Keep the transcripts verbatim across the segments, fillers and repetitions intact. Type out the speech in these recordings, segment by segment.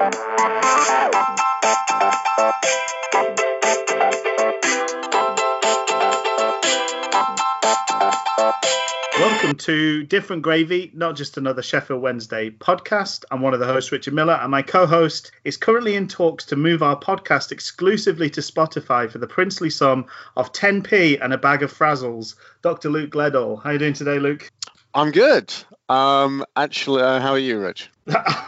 Welcome to Different Gravy, not just another Sheffield Wednesday podcast. I'm one of the hosts, Richard Miller, and my co-host is currently in talks to move our podcast exclusively to Spotify for the princely sum of ten p and a bag of frazzles, Doctor Luke Ledall. How are you doing today, Luke? I'm good. Um, actually, uh, how are you, Rich?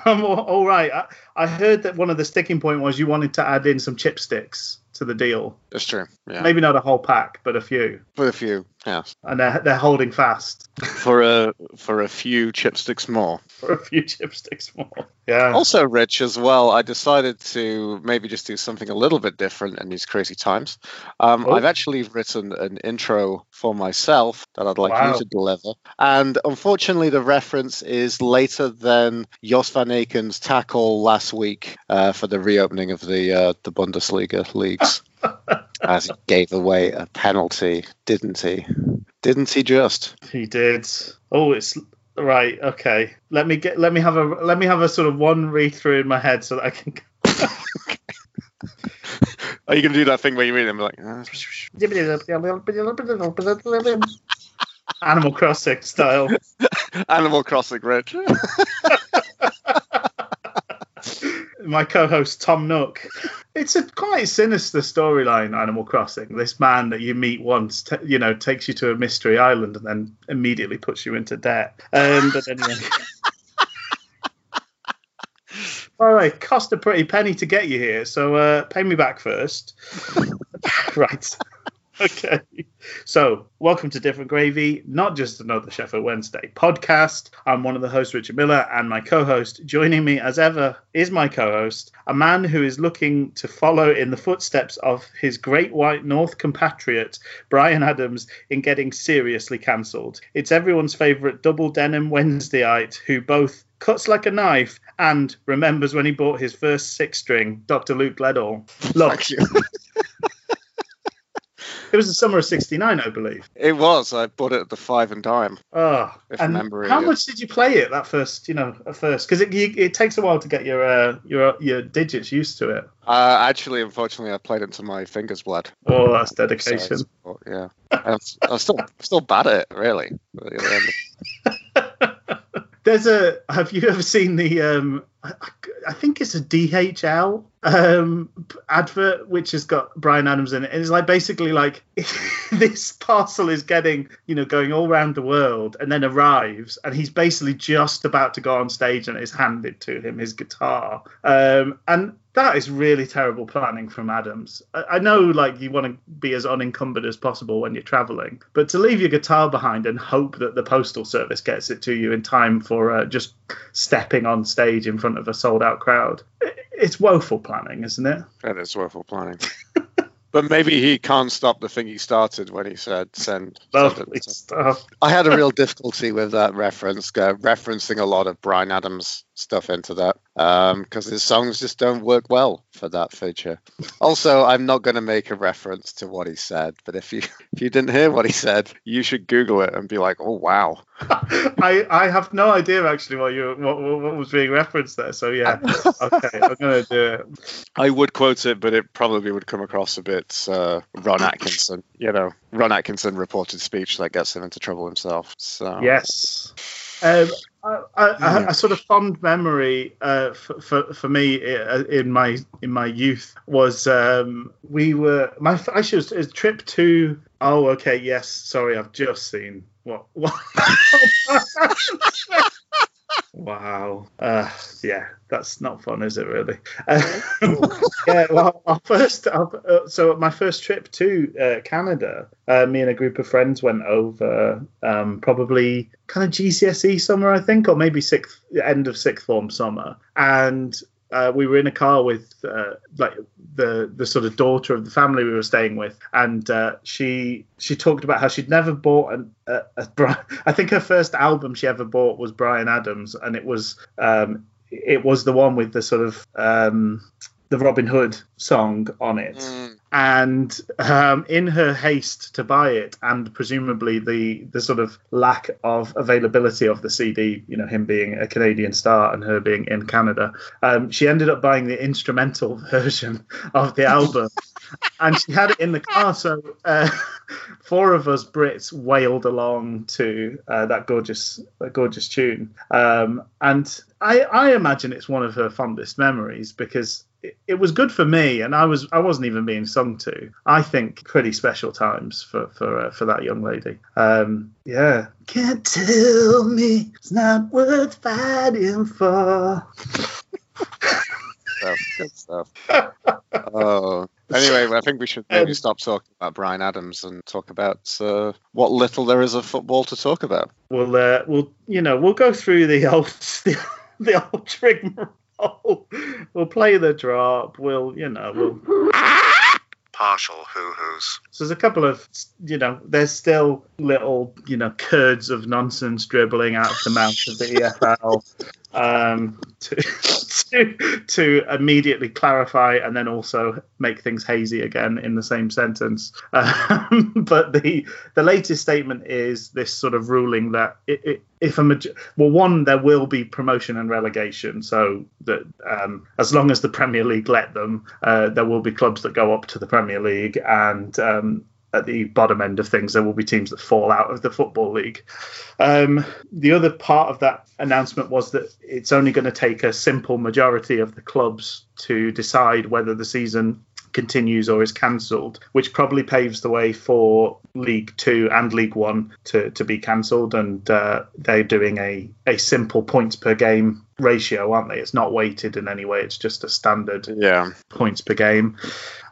I'm all, all right. I, I heard that one of the sticking point was you wanted to add in some chipsticks to the deal. That's true. Yeah. Maybe not a whole pack, but a few. But a few, yes. And they're, they're holding fast. for a for a few chipsticks more. For a few chipsticks more. Yeah. Also, Rich, as well, I decided to maybe just do something a little bit different in these crazy times. Um, I've actually written an intro for myself that I'd like wow. you to deliver. And unfortunately, the reference is later than Jos van Eiken's tackle last week uh, for the reopening of the uh, the Bundesliga leagues, as he gave away a penalty, didn't he? Didn't he just? He did. Oh, it's right. Okay, let me get. Let me have a. Let me have a sort of one read through in my head so that I can. Are you going to do that thing where you read them like? Animal Crossing style. Animal Crossing, Rich. My co-host Tom Nook. It's a quite sinister storyline, Animal Crossing. This man that you meet once, t- you know, takes you to a mystery island and then immediately puts you into debt. Um, but anyway. By the way, cost a pretty penny to get you here, so uh, pay me back first. Right. Okay, so welcome to Different Gravy, not just another Sheffield Wednesday podcast. I'm one of the hosts, Richard Miller, and my co-host joining me as ever is my co-host, a man who is looking to follow in the footsteps of his great white North compatriot, Bryan Adams, in getting seriously cancelled. It's everyone's favourite double denim Wednesdayite who both cuts like a knife and remembers when he bought his first six-string, Doctor Luke Ledall. Look. Thank you. It was the summer of sixty-nine, I believe. It was. I bought it at the five and dime. Oh, if and memory how is. Much did you play it that first? You know, at first, because it you, it takes a while to get your uh, your your digits used to it. Uh, actually, unfortunately, I played it until my fingers bled. Oh, that's dedication. So, yeah, I'm, I'm still still bad at it, really. There's a. Have you ever seen the? Um, I, I think it's a D H L um, advert which has got Bryan Adams in it. And it's like basically like this parcel is getting, you know, going all around the world and then arrives and he's basically just about to go on stage and it's handed to him, his guitar. Um, and that is really terrible planning from Adams. I, I know like you want to be as unencumbered as possible when you're traveling, but to leave your guitar behind and hope that the postal service gets it to you in time for uh, just stepping on stage in front of a sold-out crowd. It's woeful planning, isn't it? That is woeful planning. But maybe he can't stop the thing he started when he said send. Lovely stuff. I had a real difficulty with that reference, uh, referencing a lot of Bryan Adams stuff into that, because um, his songs just don't work well for that feature. Also, I'm not going to make a reference to what he said, but if you if you didn't hear what he said, you should Google it and be like, oh, wow. I, I have no idea, actually, what, you, what, what was being referenced there. So, yeah, okay, I'm going to do it. I would quote it, but it probably would come across a bit. It's uh, Ron Atkinson, you know, Ron Atkinson reported speech that gets him into trouble himself. So yes. Um, I, I, yeah. A sort of fond memory uh, for, for for me in my in my youth was um, we were my actually it was a trip to oh okay yes sorry I've just seen what what wow uh, yeah. That's not fun, is it, really? Uh, yeah, well, our first, our, uh, so my first trip to uh, Canada, uh, me and a group of friends went over um, probably kind of G C S E summer, I think, or maybe sixth, end of sixth form summer. And uh, we were in a car with uh, like the, the sort of daughter of the family we were staying with. And uh, she she talked about how she'd never bought an a, a, I think her first album she ever bought was Bryan Adams. And it was... Um, It was the one with the sort of um, the Robin Hood song on it. Mm. And um, in her haste to buy it, and presumably the the sort of lack of availability of the C D, you know, him being a Canadian star and her being in Canada, um, she ended up buying the instrumental version of the album. And she had it in the car, so uh, four of us Brits wailed along to uh, that gorgeous, that gorgeous tune. Um, and I, I imagine it's one of her fondest memories, because it, it was good for me, and I was I wasn't even being sung to. I think pretty special times for for uh, for that young lady. Um, yeah, can't tell me it's not worth fighting for. Stuff, good stuff. Oh. Anyway, well, I think we should maybe um, stop talking about Bryan Adams and talk about uh, what little there is of football to talk about. We'll, uh, we'll, you know, we'll go through the old, the, the old rigmarole. We'll play the drop. We'll, you know, we'll. Partial hoo-hoos. So there's a couple of, you know, there's still little, you know, curds of nonsense dribbling out of the mouth of the E F L um, to, to to immediately clarify and then also make things hazy again in the same sentence. Um, but the the latest statement is this sort of ruling that it, it, if a major- well, one, there will be promotion and relegation, so that um, as long as the Premier League let them, uh, there will be clubs that go up to the Premier League, and um, at the bottom end of things there will be teams that fall out of the Football League. Um, the other part of that announcement was that it's only going to take a simple majority of the clubs to decide whether the season continues or is cancelled, which probably paves the way for League Two and League One to, to be cancelled, and uh, they're doing a, a simple points per game ratio, aren't they? It's not weighted in any way, it's just a standard yeah. points per game.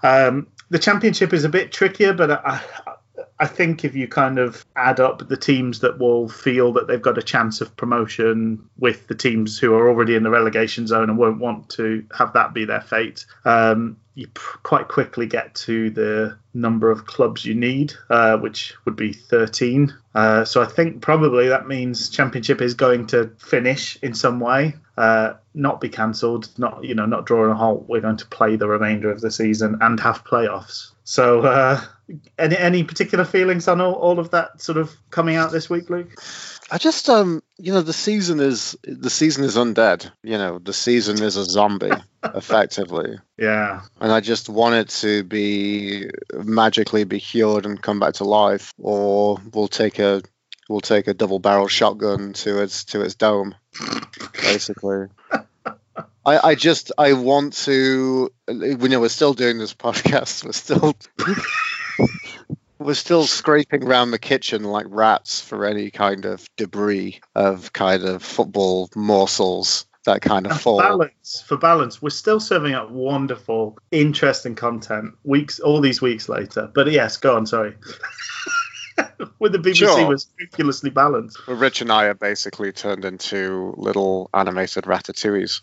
Um, the Championship is a bit trickier, but I, I I think if you kind of add up the teams that will feel that they've got a chance of promotion with the teams who are already in the relegation zone and won't want to have that be their fate, um, you pr- quite quickly get to the number of clubs you need, uh, which would be thirteen. Uh, so I think probably that means Championship is going to finish in some way, uh, not be cancelled, not, you know, not draw on a halt. We're going to play the remainder of the season and have playoffs. So uh, any any particular feelings on all, all of that sort of coming out this week, Luke? I just, um, you know, the season is the season is undead. You know, the season is a zombie, effectively. Yeah. And I just want it to be magically be cured and come back to life, or we'll take a we'll take a double-barrel shotgun to its to its dome, basically. I, I just, I want to, you know, we're still doing this podcast, we're still, we're still scraping around the kitchen like rats for any kind of debris of kind of football morsels that kind of fall. For balance, for balance, we're still serving up wonderful, interesting content weeks, all these weeks later. But yes, go on, sorry. With the B B C, sure. Was ridiculously balanced. Well, Rich and I are basically turned into little animated ratatouilles.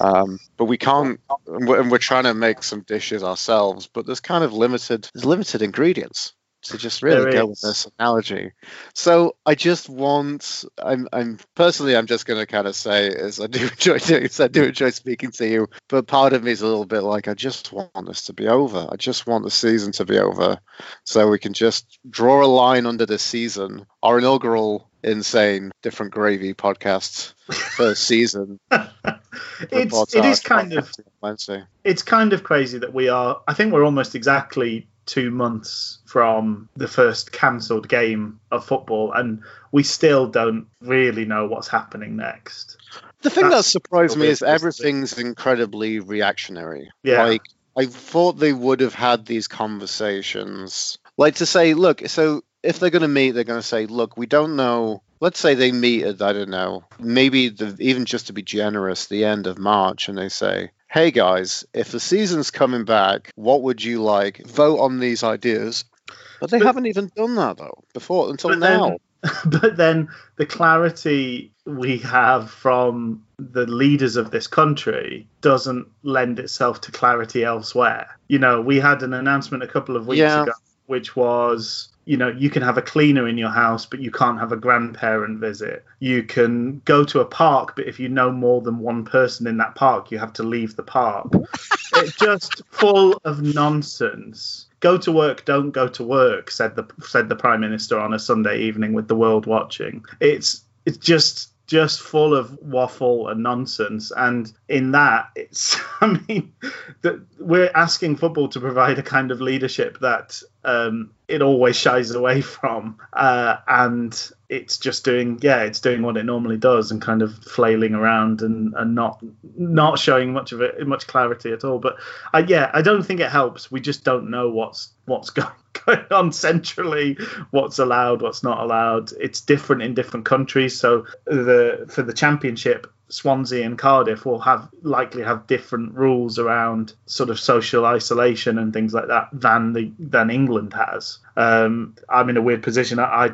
Um, but we can't, and we're, and we're trying to make some dishes ourselves, but there's kind of limited, there's limited ingredients to just really go with this analogy. So I just want, I'm, I'm personally, I'm just going to kind of say is I do enjoy doing this, I do enjoy speaking to you, but part of me is a little bit like, I just want this to be over. I just want the season to be over so we can just draw a line under this season, our inaugural insane different gravy podcasts first season. it's, it is kind of, Wednesday. It's kind of crazy that we are, I think we're almost exactly two months from the first cancelled game of football, and we still don't really know what's happening next. The thing That's that surprised me is everything's incredibly reactionary. Yeah. Like, I thought they would have had these conversations. Like, to say, look, so if they're going to meet, they're going to say, look, we don't know. Let's say they meet at, I don't know, maybe the, even just to be generous, the end of March, and they say, hey guys, if the season's coming back, what would you like? Vote on these ideas. But they but, haven't even done that though before until but now. Then, but then the clarity we have from the leaders of this country doesn't lend itself to clarity elsewhere. You know, we had an announcement a couple of weeks yeah. ago. which was, you know, you can have a cleaner in your house, but you can't have a grandparent visit. You can go to a park, but if you know more than one person in that park, you have to leave the park. It's just full of nonsense. Go to work, don't go to work, said the said the Prime Minister on a Sunday evening with the world watching. It's it's just... just full of waffle and nonsense. And in that, it's, I mean, that we're asking football to provide a kind of leadership that um, it always shies away from. Uh, and it's just doing, yeah, it's doing what it normally does and kind of flailing around and, and not not showing much of it, much clarity at all. But uh, yeah, I don't think it helps. We just don't know what's what's going on. Going on centrally, what's allowed, what's not allowed. It's different in different countries. So the for the Championship, Swansea and Cardiff will have likely have different rules around sort of social isolation and things like that than the than England has. Um, I'm in a weird position. I, I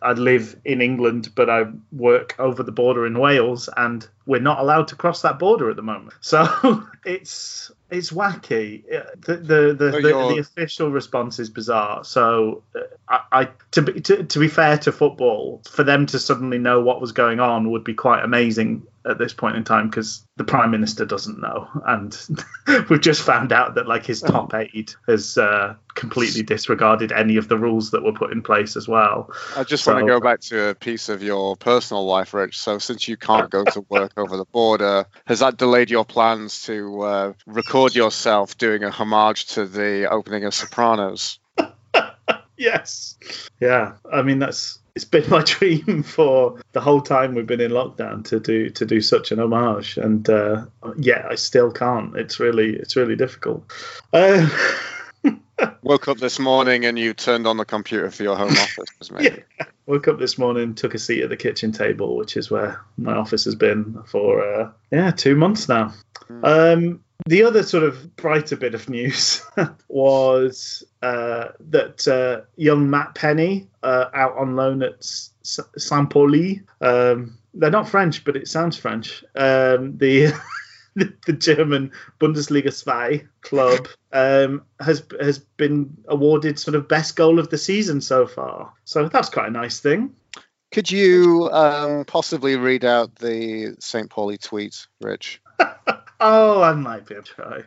I live in England, but I work over the border in Wales, and we're not allowed to cross that border at the moment. So it's it's wacky. The the the, the, the official response is bizarre. So I, I to be to, to be fair to football, for them to suddenly know what was going on would be quite amazing at this point in time, because the Prime Minister doesn't know, and we've just found out that like his top aide has uh, completely disregarded any of the rules that were put in place as well. I just so, want to go back to a piece of your personal life, Rich. So since you can't go to work over the border, has that delayed your plans to uh, record yourself doing a homage to the opening of Sopranos? Yes. Yeah. I mean, that's it's been my dream for the whole time we've been in lockdown to do to do such an homage, and uh, yeah, I still can't. It's really it's really difficult. Uh, Woke up this morning and you turned on the computer for your home office, maybe. Yeah. Woke up this morning, took a seat at the kitchen table, which is where my office has been for uh, yeah two months now. Mm. Um, the other sort of brighter bit of news was uh, that uh, young Matt Penny, uh, out on loan at Saint-Pauli. Um, they're not French, but it sounds French. Um, the the German Bundesliga two club um, has has been awarded sort of best goal of the season so far. So that's quite a nice thing. Could you um, possibly read out the Saint-Pauli tweet, Rich? Oh, I might be able to try.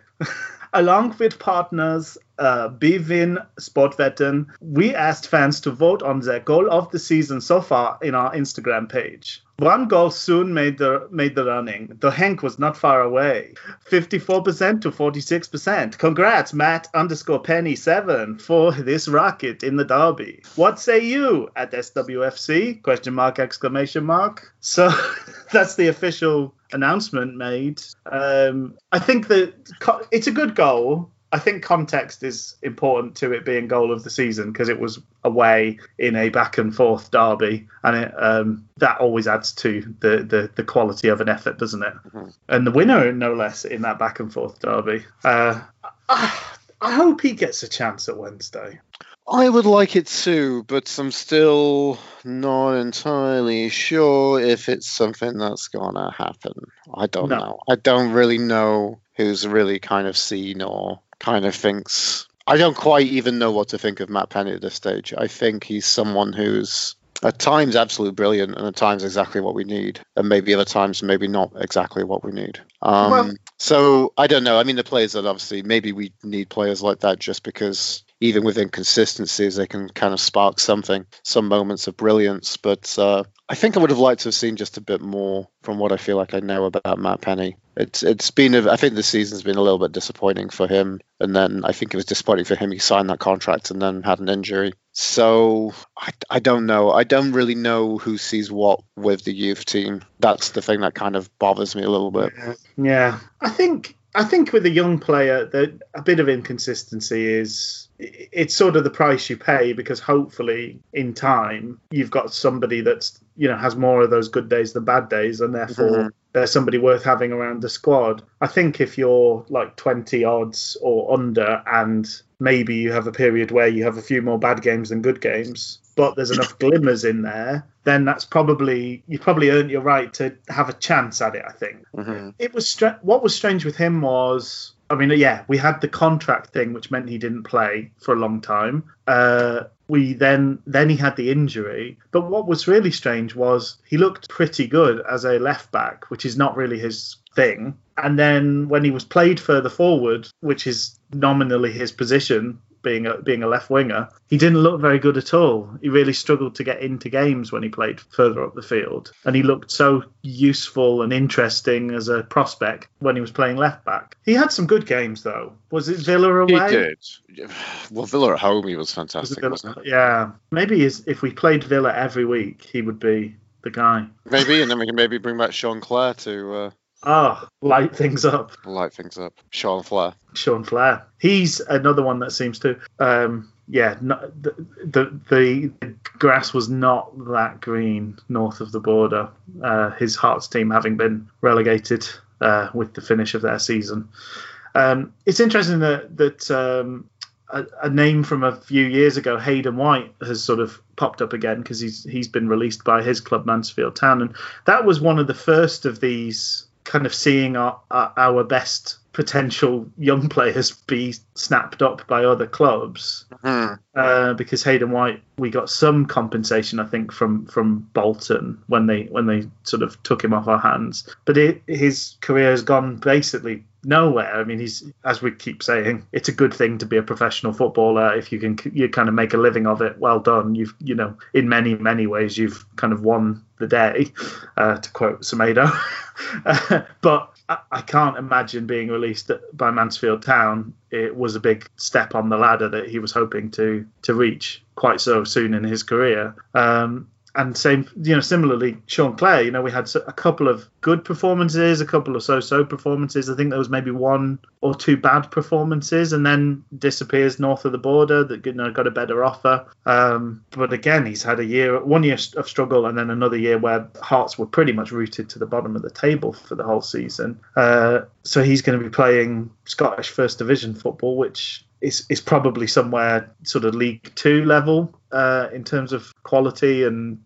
Along with partners uh, Bwin Sportwetten, we asked fans to vote on their goal of the season so far in our Instagram page. One goal soon made the made the running. The Henk was not far away. fifty-four percent to forty-six percent. Congrats, Matt underscore Penny seven for this rocket in the derby. What say you at S W F C? Question mark, exclamation mark. So that's the official announcement made. Um, I think that it's a good goal. I think context is important to it being goal of the season, because it was away in a back and forth derby, and it, um, that always adds to the, the, the quality of an effort, doesn't it? Mm-hmm. And the winner, no less, in that back and forth derby. Uh, I, I hope he gets a chance at Wednesday. I would like it too, but I'm still not entirely sure if it's something that's going to happen. I don't no. know. I don't really know who's really kind of seen or kind of thinks. I don't quite even know what to think of Matt Penny at this stage. I think he's someone who's at times absolutely brilliant and at times exactly what we need, and maybe other times maybe not exactly what we need. Um, well, so I don't know. I mean, the players that obviously maybe we need players like that just because even with inconsistencies, they can kind of spark something, some moments of brilliance. But uh, I think I would have liked to have seen just a bit more from what I feel like I know about Matt Penny. It's It's been, a, I think the season's been a little bit disappointing for him. And then I think it was disappointing for him. He signed that contract and then had an injury. So I, I don't know. I don't really know who sees what with the youth team. That's the thing that kind of bothers me a little bit. Yeah, I think... I think with a young player, that a bit of inconsistency is it's sort of the price you pay, because hopefully in time you've got somebody that's, you know, has more of those good days than bad days, and therefore mm-hmm. they're somebody worth having around the squad. I think if you're like twenty odds or under, and maybe you have a period where you have a few more bad games than good games, but there's enough glimmers in there then that's probably, you probably earned your right to have a chance at it, I think. Mm-hmm. It was str- what was strange with him was, I mean, yeah, we had the contract thing, which meant he didn't play for a long time. Uh, we then, then he had the injury. But what was really strange was he looked pretty good as a left back, which is not really his thing. And then when he was played further forward, which is nominally his position, being a, being a left winger, he didn't look very good at all. He really struggled to get into games when he played further up the field. And he looked so useful and interesting as a prospect when he was playing left back. He had some good games, though. Was it Villa away? He did. Well, Villa at home, he was fantastic, was it wasn't it? Yeah. Maybe his, if we played Villa every week, he would be the guy. Maybe, and then we can maybe bring back Sean Clare to... Uh... Ah, oh, light things up. Light things up. Sean Flair. Sean Flair. He's another one that seems to... Um, yeah, no, the, the the grass was not that green north of the border. Uh, his Hearts team having been relegated uh, with the finish of their season. Um, it's interesting that... that um, A, a name from a few years ago, Hayden White, has sort of popped up again because he's he's been released by his club, Mansfield Town. And that was one of the first of these kind of seeing our, our, our best potential young players be snapped up by other clubs. Mm-hmm. Uh, because Hayden White, we got some compensation, I think, from, from Bolton when they when they sort of took him off our hands. But it, his career has gone basically nowhere. I mean, he's, as we keep saying, it's a good thing to be a professional footballer if you can you kind of make a living of it. Well done. You've, you know, in many, many ways, you've kind of won the day, uh, to quote Semedo. uh, but I, I can't imagine being released by Mansfield Town. It was a big step on the ladder that he was hoping to to reach quite so soon in his career. Um, and same, you know, similarly, Sean Clare, you know, we had a couple of good performances, a couple of so-so performances. I think there was maybe one or two bad performances, and then disappears north of the border. That, you know, got a better offer. Um, but again, he's had a year, one year of struggle, and then another year where Hearts were pretty much rooted to the bottom of the table for the whole season. Uh, so he's going to be playing Scottish First Division football, which is is probably somewhere sort of League Two level. Uh, in terms of quality and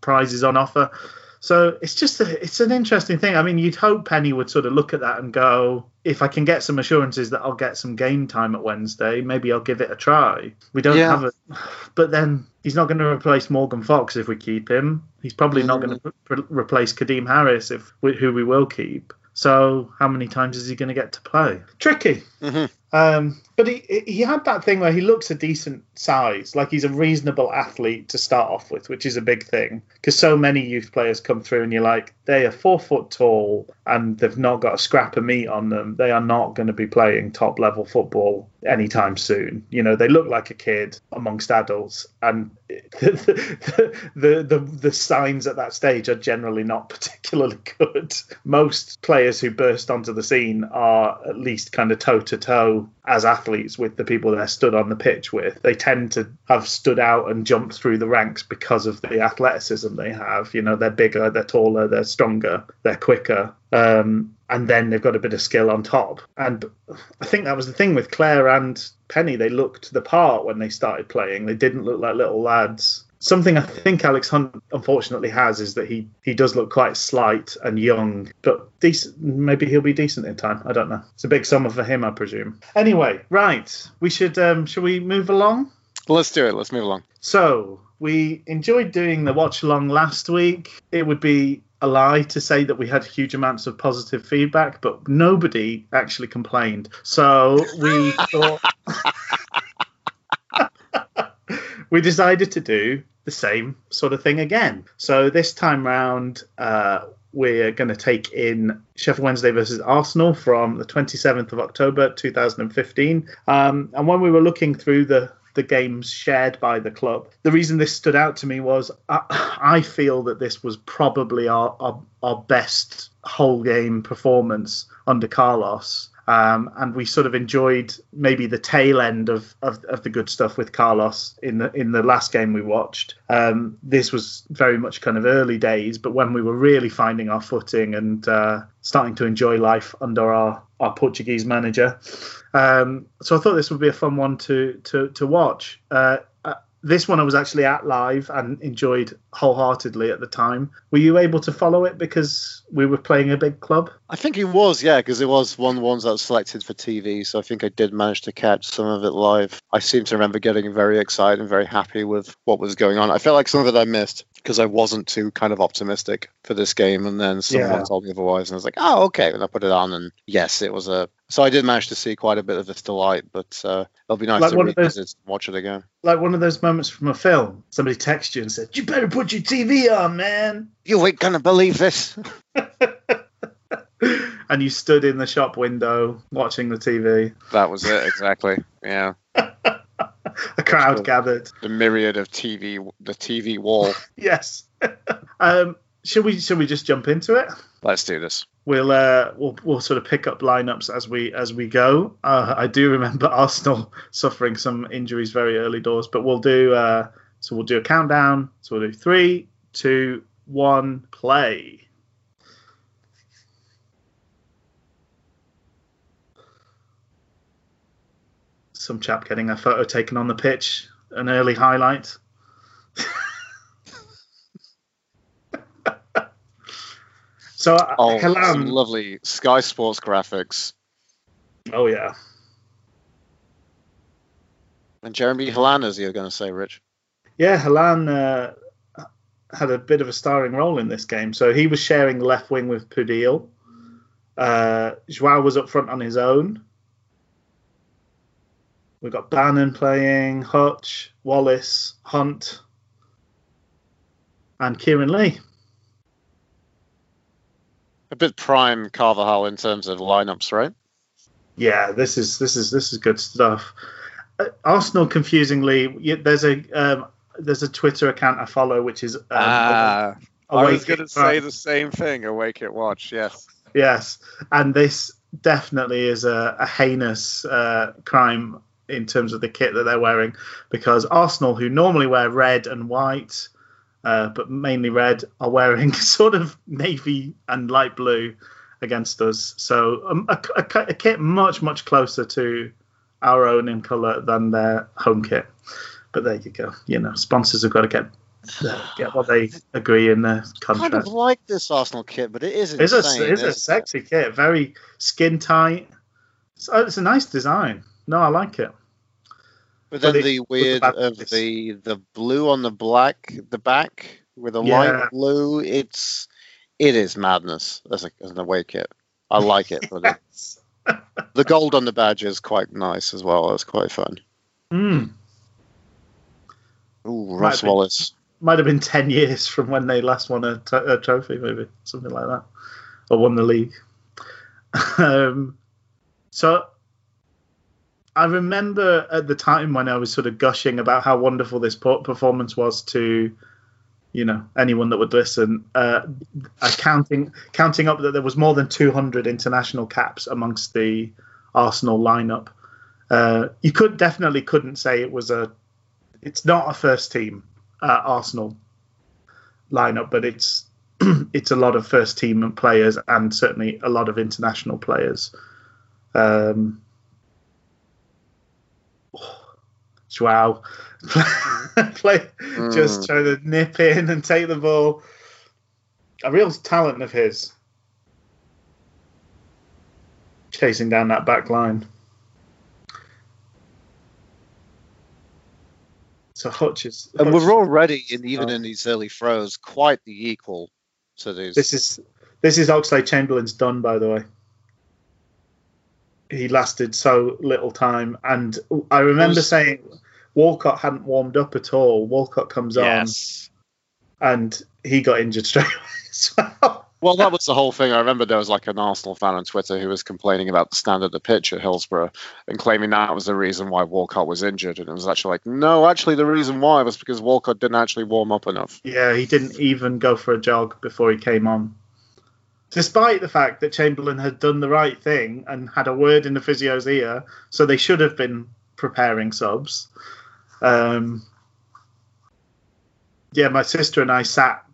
prizes on offer. So it's just a, it's an interesting thing. I mean, you'd hope Penny would sort of look at that and go, if I can get some assurances that I'll get some game time at Wednesday, maybe I'll give it a try. We don't yeah. have a... But then he's not going to replace Morgan Fox if we keep him. He's probably not mm. going to pre- replace Kadeem Harris, if we, who we will keep. So how many times is he going to get to play? Tricky. Mm-hmm. Um, but he he had that thing where he looks a decent size, like he's a reasonable athlete to start off with, which is a big thing because so many youth players come through and you're like, they are four foot tall and they've not got a scrap of meat on them. They are not going to be playing top level football anytime soon. You know, they look like a kid amongst adults, and the the, the, the, the signs at that stage are generally not particularly good. Most players who burst onto the scene are at least kind of toe to toe as athletes with the people they're stood on the pitch with. They tend to have stood out and jumped through the ranks because of the athleticism they have. You know, they're bigger, they're taller, they're stronger, they're quicker. Um, and then they've got a bit of skill on top. And I think that was the thing with Clare and Penny. They looked the part when they started playing. They didn't look like little lads. Something I think Alex Hunt unfortunately has is that he, he does look quite slight and young, but decent. Maybe he'll be decent in time. I don't know. It's a big summer for him, I presume. Anyway, right. We should um, should we move along? Let's do it. Let's move along. So we enjoyed doing the watch along last week. It would be a lie to say that we had huge amounts of positive feedback, but nobody actually complained. So we thought we decided to do the same sort of thing again. So this time round, uh, we're going to take in Sheffield Wednesday versus Arsenal from the twenty-seventh of October two thousand fifteen. Um, and when we were looking through the the games shared by the club, the reason this stood out to me was I, I feel that this was probably our, our, our best whole game performance under Carlos. Um, and we sort of enjoyed maybe the tail end of, of, of the good stuff with Carlos in the in the last game we watched. Um, this was very much kind of early days, but when we were really finding our footing and uh, starting to enjoy life under our, our Portuguese manager. Um, so I thought this would be a fun one to to, to watch. Uh, This one I was actually at live and enjoyed wholeheartedly at the time. Were you able to follow it because we were playing a big club? I think it was, yeah, because it was one of the ones that was selected for T V, so I think I did manage to catch some of it live. I seem to remember getting very excited and very happy with what was going on. I felt like some of it I missed because I wasn't too kind of optimistic for this game, and then someone yeah. told me otherwise, and I was like, oh, okay, and I put it on, and yes, it was a... So I did manage to see quite a bit of this delight, but uh, it'll be nice like to revisit and watch it again. Like one of those moments from a film. Somebody texts you and said, you better put your T V on, man. You ain't going to believe this. And you stood in the shop window watching the T V. That was it, exactly. Yeah. A crowd cool. gathered. The myriad of T V, the T V wall. Yes. um, should we, should we just jump into it? Let's do this. We'll, uh, we'll we'll sort of pick up lineups as we as we go. Uh, I do remember Arsenal suffering some injuries very early doors, but we'll do uh, so. We'll do a countdown. So we'll do three, two, one, play. Some chap getting a photo taken on the pitch, an early highlight. So, uh, oh, some lovely Sky Sports graphics. Oh, yeah. And Jeremy Helan, as you were going to say, Rich. Yeah, Helan uh, had a bit of a starring role in this game. So he was sharing left wing with Pudil. Uh, Joao was up front on his own. We've got Bannon playing, Hutch, Wallace, Hunt, and Kieran Lee. A bit prime Carvajal in terms of lineups, right? Yeah, this is this is this is good stuff. Uh, Arsenal, confusingly, there's a um, there's a Twitter account I follow, which is um, ah, Awake I was going to say the same thing. Awake It Watch, yes, yes, and this definitely is a, a heinous uh, crime in terms of the kit that they're wearing, because Arsenal, who normally wear red and white. Uh, but mainly red, are wearing sort of navy and light blue against us. So um, a, a, a kit much, much closer to our own in colour than their home kit. But there you go. You know, sponsors have got to get uh, get what they agree in their contract. I kind of like this Arsenal kit, but it is insane. It's a, it's a sexy it? kit, very skin tight. It's, it's a nice design. No, I like it. But then the weird of the the blue on the black, the back with a yeah. light blue, it's it is madness as, a, as an away kit. I like it. yes. But it, the gold on the badge is quite nice as well. It's quite fun. Mm. Ooh, Ross might Wallace. Been, might have been ten years from when they last won a, t- a trophy, maybe. Something like that. Or won the league. um, so... I remember at the time when I was sort of gushing about how wonderful this performance was to, you know, anyone that would listen, uh, counting counting up that there was more than two hundred international caps amongst the Arsenal lineup. Uh, you could definitely couldn't say it was a, it's not a first team uh, Arsenal lineup, but it's it's a lot of first team players and certainly a lot of international players. Um. Wow. Play, mm. Just trying to nip in and take the ball. A real talent of his. Chasing down that back line. So Hutch is... Hutch. And we're already, in, even in these early throws, quite the equal to these. This is, this is Oxlade-Chamberlain's done, by the way. He lasted so little time. And I remember was, saying... Walcott hadn't warmed up at all. Walcott comes yes. on, and he got injured straight away as well. Well, that was the whole thing. I remember there was like an Arsenal fan on Twitter who was complaining about the standard of the pitch at Hillsborough and claiming that was the reason why Walcott was injured. And it was actually like, no, actually the reason why was because Walcott didn't actually warm up enough. Yeah, he didn't even go for a jog before he came on. Despite the fact that Chamberlain had done the right thing and had a word in the physio's ear, so they should have been preparing subs. Um, yeah, my sister and I sat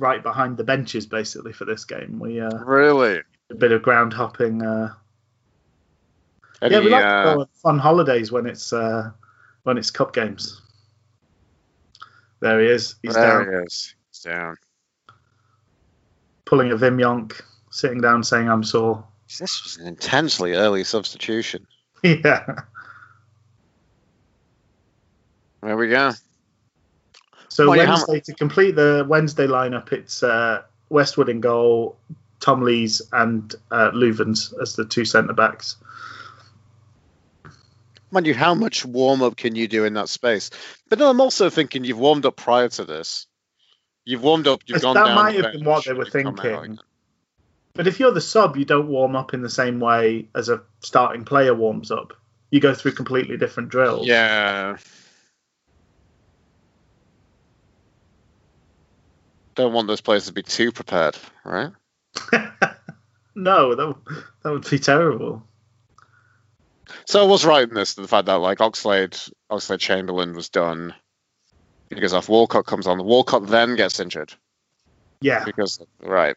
right behind the benches basically for this game. We uh, really a bit of ground hopping. Uh, Any, yeah, we like uh, to go on holidays when it's uh, when it's cup games. There he is. He's there down. He is. He's down. Pulling a Vimyonk, sitting down saying, I'm sore. This was an intensely early substitution. Yeah. There we go. So well, Wednesday, yeah, to complete the Wednesday lineup, it's uh, Westwood in goal, Tom Lees and uh, Leuven's as the two centre backs. Mind you, how much warm up can you do in that space? But no, I'm also thinking you've warmed up prior to this. You've warmed up. You've gone down. That might have been what they were thinking. But if you're the sub, you don't warm up in the same way as a starting player warms up. You go through completely different drills. Yeah. Don't want those players to be too prepared, right? No, that would, that would be terrible. So I was right in this, the fact that like Oxlade, Oxlade Chamberlain was done. He goes off. Walcott comes on. Walcott then gets injured. Yeah. Because right.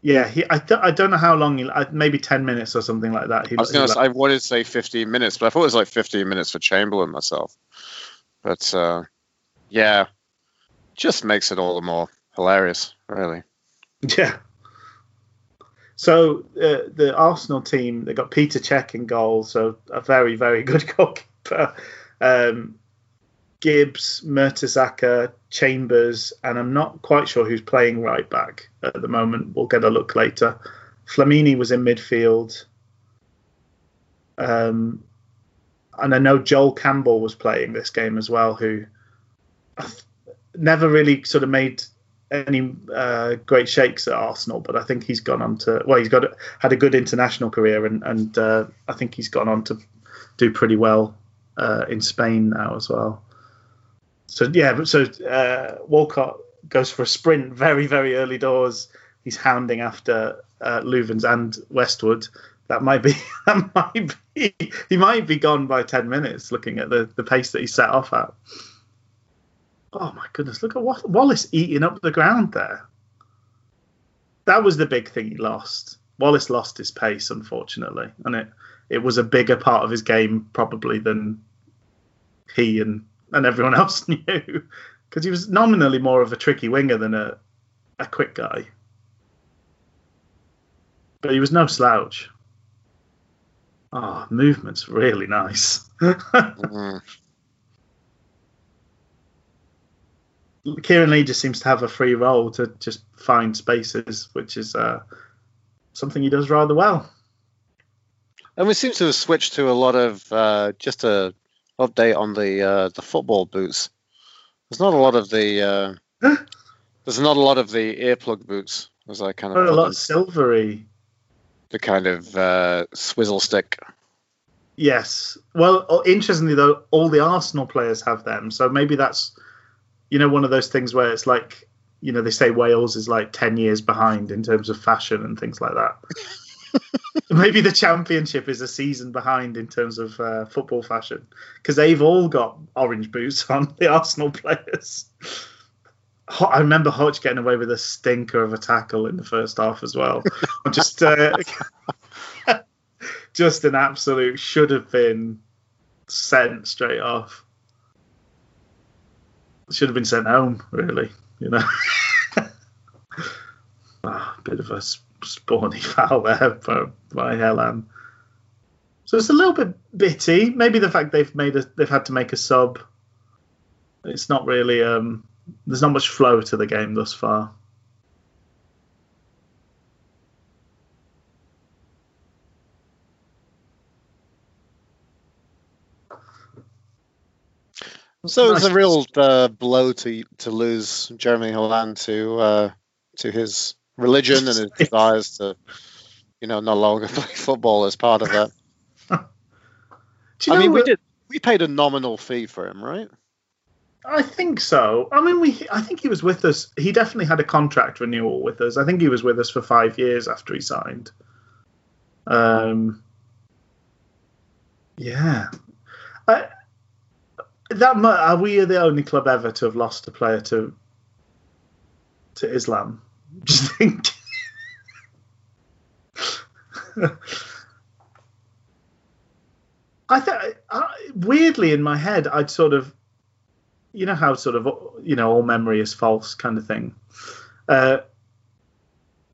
Yeah, he. I, th- I don't know how long. He, maybe ten minutes or something like that. He, I was going to. I wanted to say fifteen minutes, but I thought it was like fifteen minutes for Chamberlain myself. But uh, yeah, just makes it all the more hilarious, really. Yeah. So uh, the Arsenal team, they got Peter Cech in goal, so a very, very good goalkeeper. Um, Gibbs, Mertesacker, Chambers, and I'm not quite sure who's playing right back at the moment. We'll get a look later. Flamini was in midfield. Um, and I know Joel Campbell was playing this game as well, who never really sort of made any uh, great shakes at Arsenal, but I think he's gone on to, well, he's got had a good international career, and, and uh, I think he's gone on to do pretty well uh, in Spain now as well. So yeah, so uh, Walcott goes for a sprint very, very early doors. He's hounding after uh, Leuven's and Westwood. That might be, that might be, he might be gone by ten minutes. Looking at the, the pace that he set off at. Oh, my goodness. Look at Wallace eating up the ground there. That was the big thing he lost. Wallace lost his pace, unfortunately. And it, it was a bigger part of his game, probably, than he and, and everyone else knew. Because he was nominally more of a tricky winger than a, a quick guy. But he was no slouch. Oh, movement's really nice. Mm-hmm. Kieran Lee just seems to have a free role to just find spaces, which is uh, something he does rather well. And we seem to have switched to a lot of uh, just a update on the uh, the football boots. There's not a lot of the uh, there's not a lot of the earplug boots, as I kind of a lot them. Of silvery, the kind of uh, swizzle stick. Yes. Well, interestingly though, all the Arsenal players have them, so maybe that's. You know, one of those things where it's like, you know, they say Wales is like ten years behind in terms of fashion and things like that. Maybe the championship is a season behind in terms of uh, football fashion, because they've all got orange boots on, the Arsenal players. I remember Hutch getting away with a stinker of a tackle in the first half as well. just, uh, just an absolute should have been sent straight off. Should have been sent home, really, you know. Oh, a bit of a spawny foul there by, by Helan. So it's a little bit bitty. Maybe the fact they've made a, they've had to make a sub. It's not really. Um, there's not much flow to the game thus far. So it's a real uh, blow to to lose Jeremy Helan to uh, to his religion and his desires to, you know, no longer play football as part of that. Do you I know mean, what? we did we paid a nominal fee for him, right? I think so. I mean, we I think he was with us. He definitely had a contract renewal with us. I think he was with us for five years after he signed. Um. Yeah. I. That much, are we the only club ever to have lost a player to to Islam? Do you think? I th- I, weirdly, in my head, I'd sort of you know how sort of, you know, all memory is false kind of thing. Uh,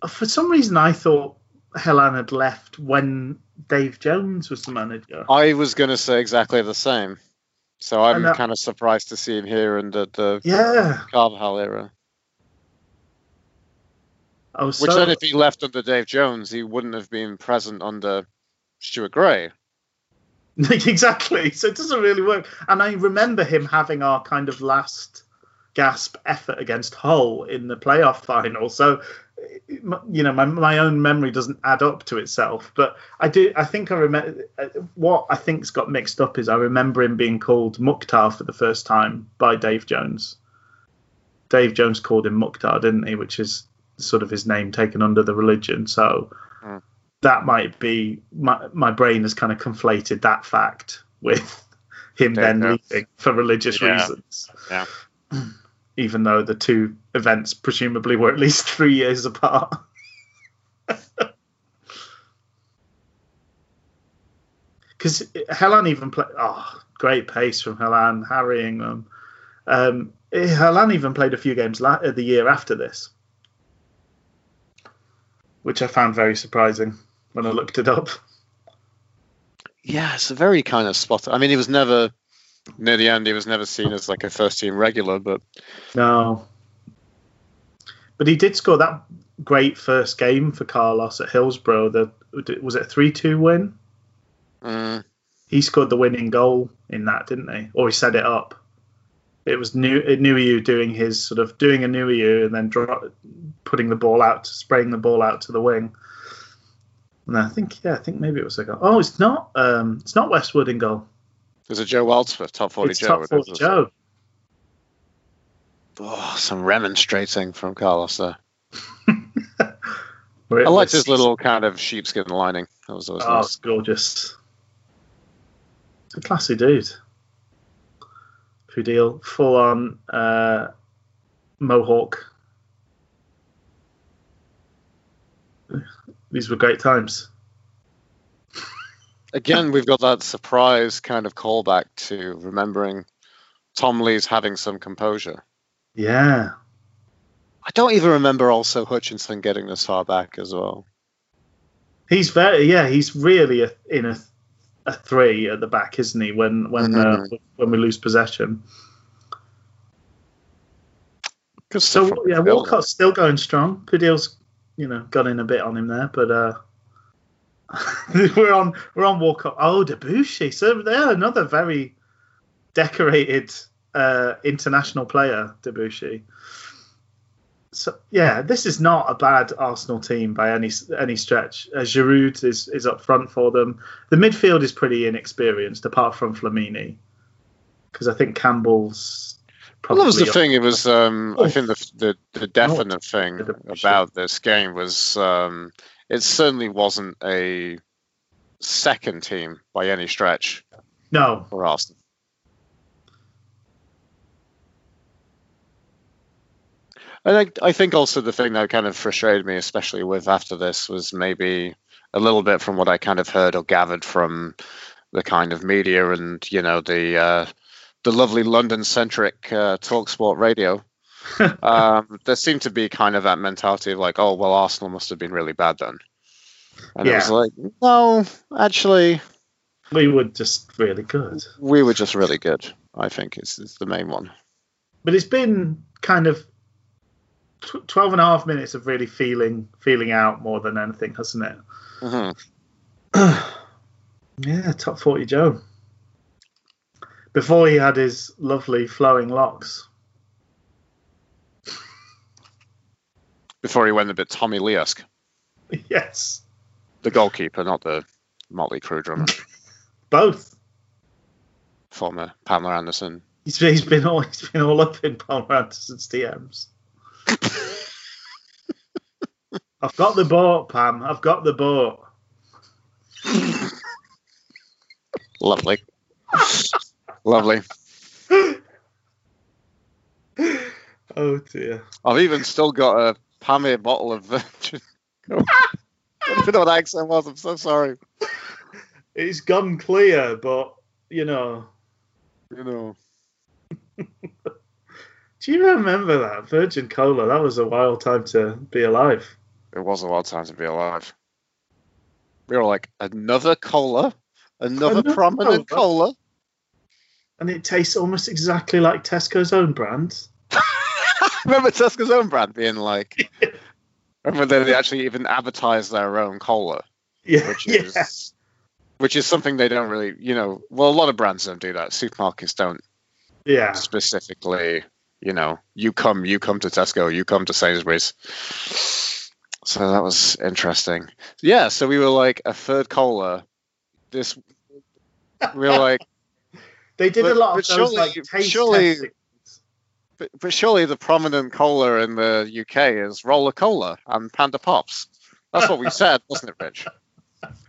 for some reason, I thought Helan had left when Dave Jones was the manager. I was going to say exactly the same. So I'm and, uh, kind of surprised to see him here and at the yeah. Carvajal era. Oh, Which so, then if he left under Dave Jones, he wouldn't have been present under Stuart Gray. Exactly. So it doesn't really work. And I remember him having our kind of last gasp effort against Hull in the playoff final. So, you know, my my own memory doesn't add up to itself. But I do. I think I remember what I think's got mixed up is I remember him being called Mukhtar for the first time by Dave Jones. Dave Jones called him Mukhtar, didn't he? Which is sort of his name taken under the religion. So mm. that might be my my brain has kind of conflated that fact with him Dave then knows. leaving for religious yeah. reasons. Yeah. Even though the two events presumably were at least three years apart. Because Helan even played... Oh, great pace from Helan, harrying them. Um, Helan even played a few games la- the year after this, which I found very surprising when I looked it up. Yeah, it's a very kind of spot. I mean, he was never... Near the end, he was never seen as like a first-team regular, but no. But he did score that great first game for Carlos at Hillsborough. The was it a three two win? Mm. He scored the winning goal in that, didn't he? Or he set it up. It was New Nuhiu doing his sort of doing a Nuhiu and then dro- putting the ball out, spraying the ball out to the wing. And I think, yeah, I think maybe it was a goal. Oh, it's not. Um, it's not Westwood in goal. There's a Joe Weltsworth, top forty it's Joe. Top forty it? Joe. Oh, some remonstrating from Carlos there. I liked his little kind of sheepskin lining. That was always oh, nice. It's gorgeous. It's a classy dude. Pudil, full on uh, mohawk. These were great times. Again, we've got that surprise kind of callback to remembering Tom Lees having some composure. Yeah. I don't even remember also Hutchinson getting this far back as well. He's very, yeah, he's really a, in a, a three at the back, isn't he, when when mm-hmm. uh, when we lose possession. So, yeah, Walcott's still going strong. Pudil's, you know, got in a bit on him there, but... Uh, we're on we're on Walcott. Oh, Debussy. So they're another very decorated uh, international player, Debussy. So yeah, this is not a bad Arsenal team by any any stretch. Uh, Giroud is is up front for them. The midfield is pretty inexperienced, apart from Flamini, because I think Campbell's. Well, that was the thing. It was um, I think the the, the definite thing about this game was. Um, It certainly wasn't a second team by any stretch. No. For Arsenal. And I, I think also the thing that kind of frustrated me, especially with after this, was maybe a little bit from what I kind of heard or gathered from the kind of media and, you know, the uh, the lovely London-centric uh, TalkSport radio. um, there seemed to be kind of that mentality of like, oh, well, Arsenal must have been really bad then. And yeah. It was like, no, actually... We were just really good. We were just really good, I think, is, is the main one. But it's been kind of tw- twelve and a half minutes of really feeling feeling out more than anything, hasn't it? Mm-hmm. Yeah, top forty Joe. Before he had his lovely flowing locks... Before he went a bit Tommy Lee-esque. Yes. The goalkeeper, not the Motley Crue drummer. Both. Former Pamela Anderson. He's, he's been all he's been all up in Pamela Anderson's D Ms. I've got the boat, Pam. I've got the boat. Lovely. Lovely. Oh dear. I've even still got a Pammy bottle of virgin. I don't know what that accent was. I'm so sorry. It's gone clear, but you know, you know. Do you remember that? Virgin Cola, that was a wild time to be alive. It was a wild time to be alive. We were like, another cola? Another, another prominent cola? cola? And it tastes almost exactly like Tesco's own brand. Remember Tesco's own brand being like... Yeah. Remember they actually even advertise their own cola. Yeah, which is, yeah. Which is something they don't really, you know... Well, a lot of brands don't do that. Supermarkets don't yeah. specifically... You know, you come, you come to Tesco, you come to Sainsbury's. So that was interesting. Yeah, so we were like a third cola. This, we were like, they did but, a lot of those surely, like taste surely, but, but surely the prominent cola in the U K is Roller Cola and Panda Pops. That's what we said, wasn't it, Rich?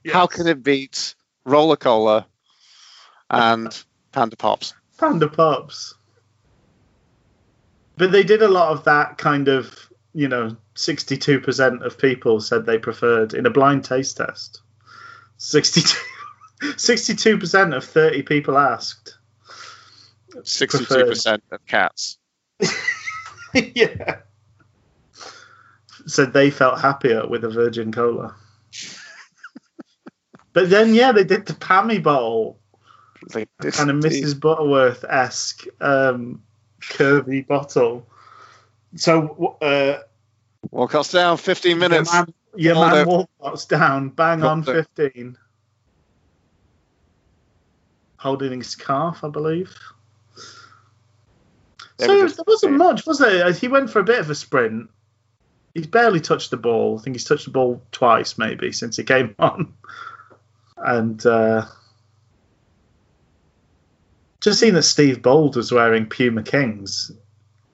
Yes. How can it beat Roller Cola and Panda Pops? Panda Pops. But they did a lot of that kind of, you know, sixty-two percent of people said they preferred in a blind taste test. sixty-two percent of thirty people asked. sixty-two percent of cats. Yeah. Said they felt happier with a Virgin Cola. But then, yeah, they did the Pammy bottle. Like this kind of Missus Butterworth-esque um curvy bottle. So uh Walcott's down fifteen minutes. Your man, your man Walcott's down. Bang on fifteen. Holding his calf, I believe. So there wasn't much, was there? He went for a bit of a sprint. He's barely touched the ball. I think he's touched the ball twice, maybe, since he came on. And uh just seen that Steve Bold was wearing Puma Kings,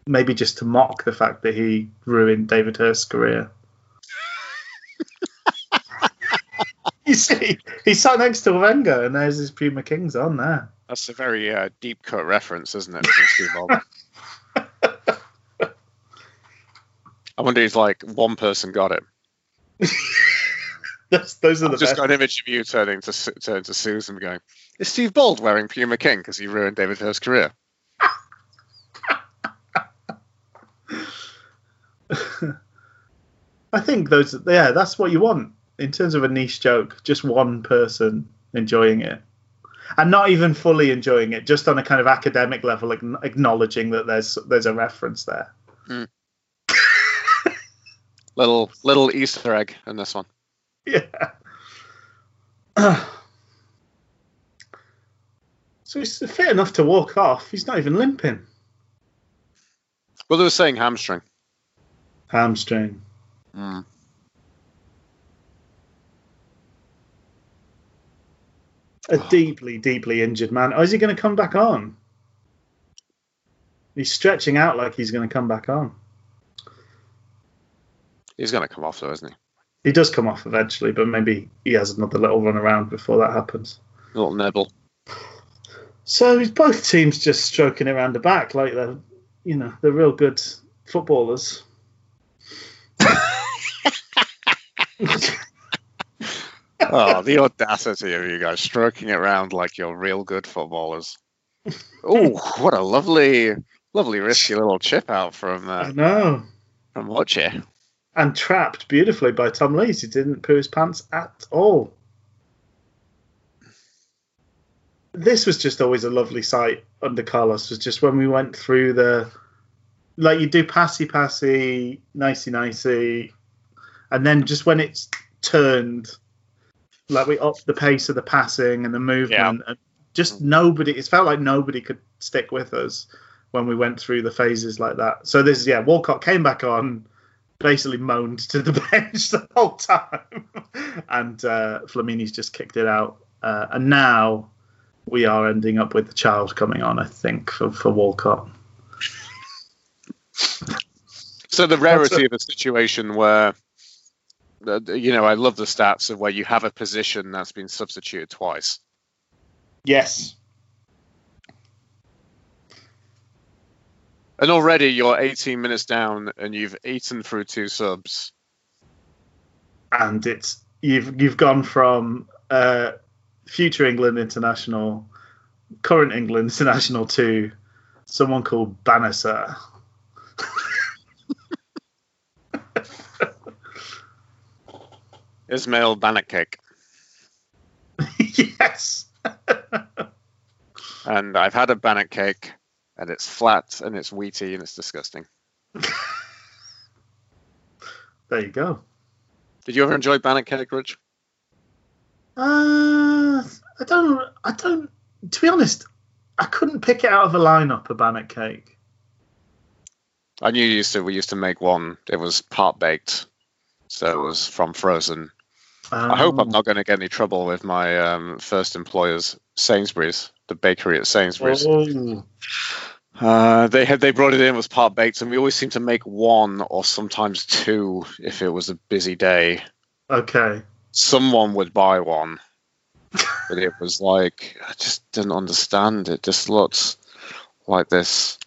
maybe just to mock the fact that he ruined David Hurst's career. You see, he sat next to Wenger, and there's his Puma Kings on there. That's a very uh, deep cut reference, isn't it, from Steve Bold? I wonder if like one person got it. That's, those are I've the just best. Got an image of you turning to turning to Susan going, is Steve Bold wearing Puma King because he ruined David Hurst's career? I think those, yeah, that's what you want in terms of a niche joke. Just one person enjoying it, and not even fully enjoying it, just on a kind of academic level, acknowledging that there's there's a reference there. Mm. little little Easter egg in this one. Yeah. So he's fit enough to walk off. He's not even limping. Well, they were saying hamstring. Hamstring. Mm. A oh. deeply, deeply injured man. Oh, is he going to come back on? He's stretching out like he's going to come back on. He's going to come off, though, isn't he? He does come off eventually, but maybe he has another little run around before that happens. A little nibble. So both teams just stroking it around the back like they're, you know, they're real good footballers. Oh, the audacity of you guys stroking it around like you're real good footballers. Oh, what a lovely, lovely risky little chip out from uh, I know. from Hutchie. And trapped beautifully by Tom Lees. He didn't poo his pants at all. This was just always a lovely sight under Carlos. Was just when we went through the, like you do passy passy, nicey nicey, and then just when it's turned, like we upped the pace of the passing and the movement, yeah. and just nobody. It felt like nobody could stick with us when we went through the phases like that. So this, yeah, Walcott came back on. Basically moaned to the bench the whole time, and uh, Flamini's just kicked it out. Uh, and now we are ending up with the child coming on, I think, for, for Walcott. So the rarity a- of a situation where, uh, you know, I love the stats of where you have a position that's been substituted twice. Yes. And already you're eighteen minutes down, and you've eaten through two subs. And it's you've you've gone from uh, future England international, current England international to someone called Bannister, Ismail Banakek. Yes. And I've had a bannock cake, and it's flat, and it's wheaty, and it's disgusting. There you go. Did you ever enjoy bannock cake, Rich? Uh, I don't. I don't. To be honest, I couldn't pick it out of a lineup. A bannock cake. I knew you used to. We used to make one. It was part baked, so it was from frozen. Um, I hope I'm not going to get any trouble with my um, first employer's Sainsbury's, the bakery at Sainsbury's. Oh. Uh, they had they brought it in, it was part baked, and we always seemed to make one or sometimes two if it was a busy day. Okay. Someone would buy one, but it was like I just didn't understand. It just looked like this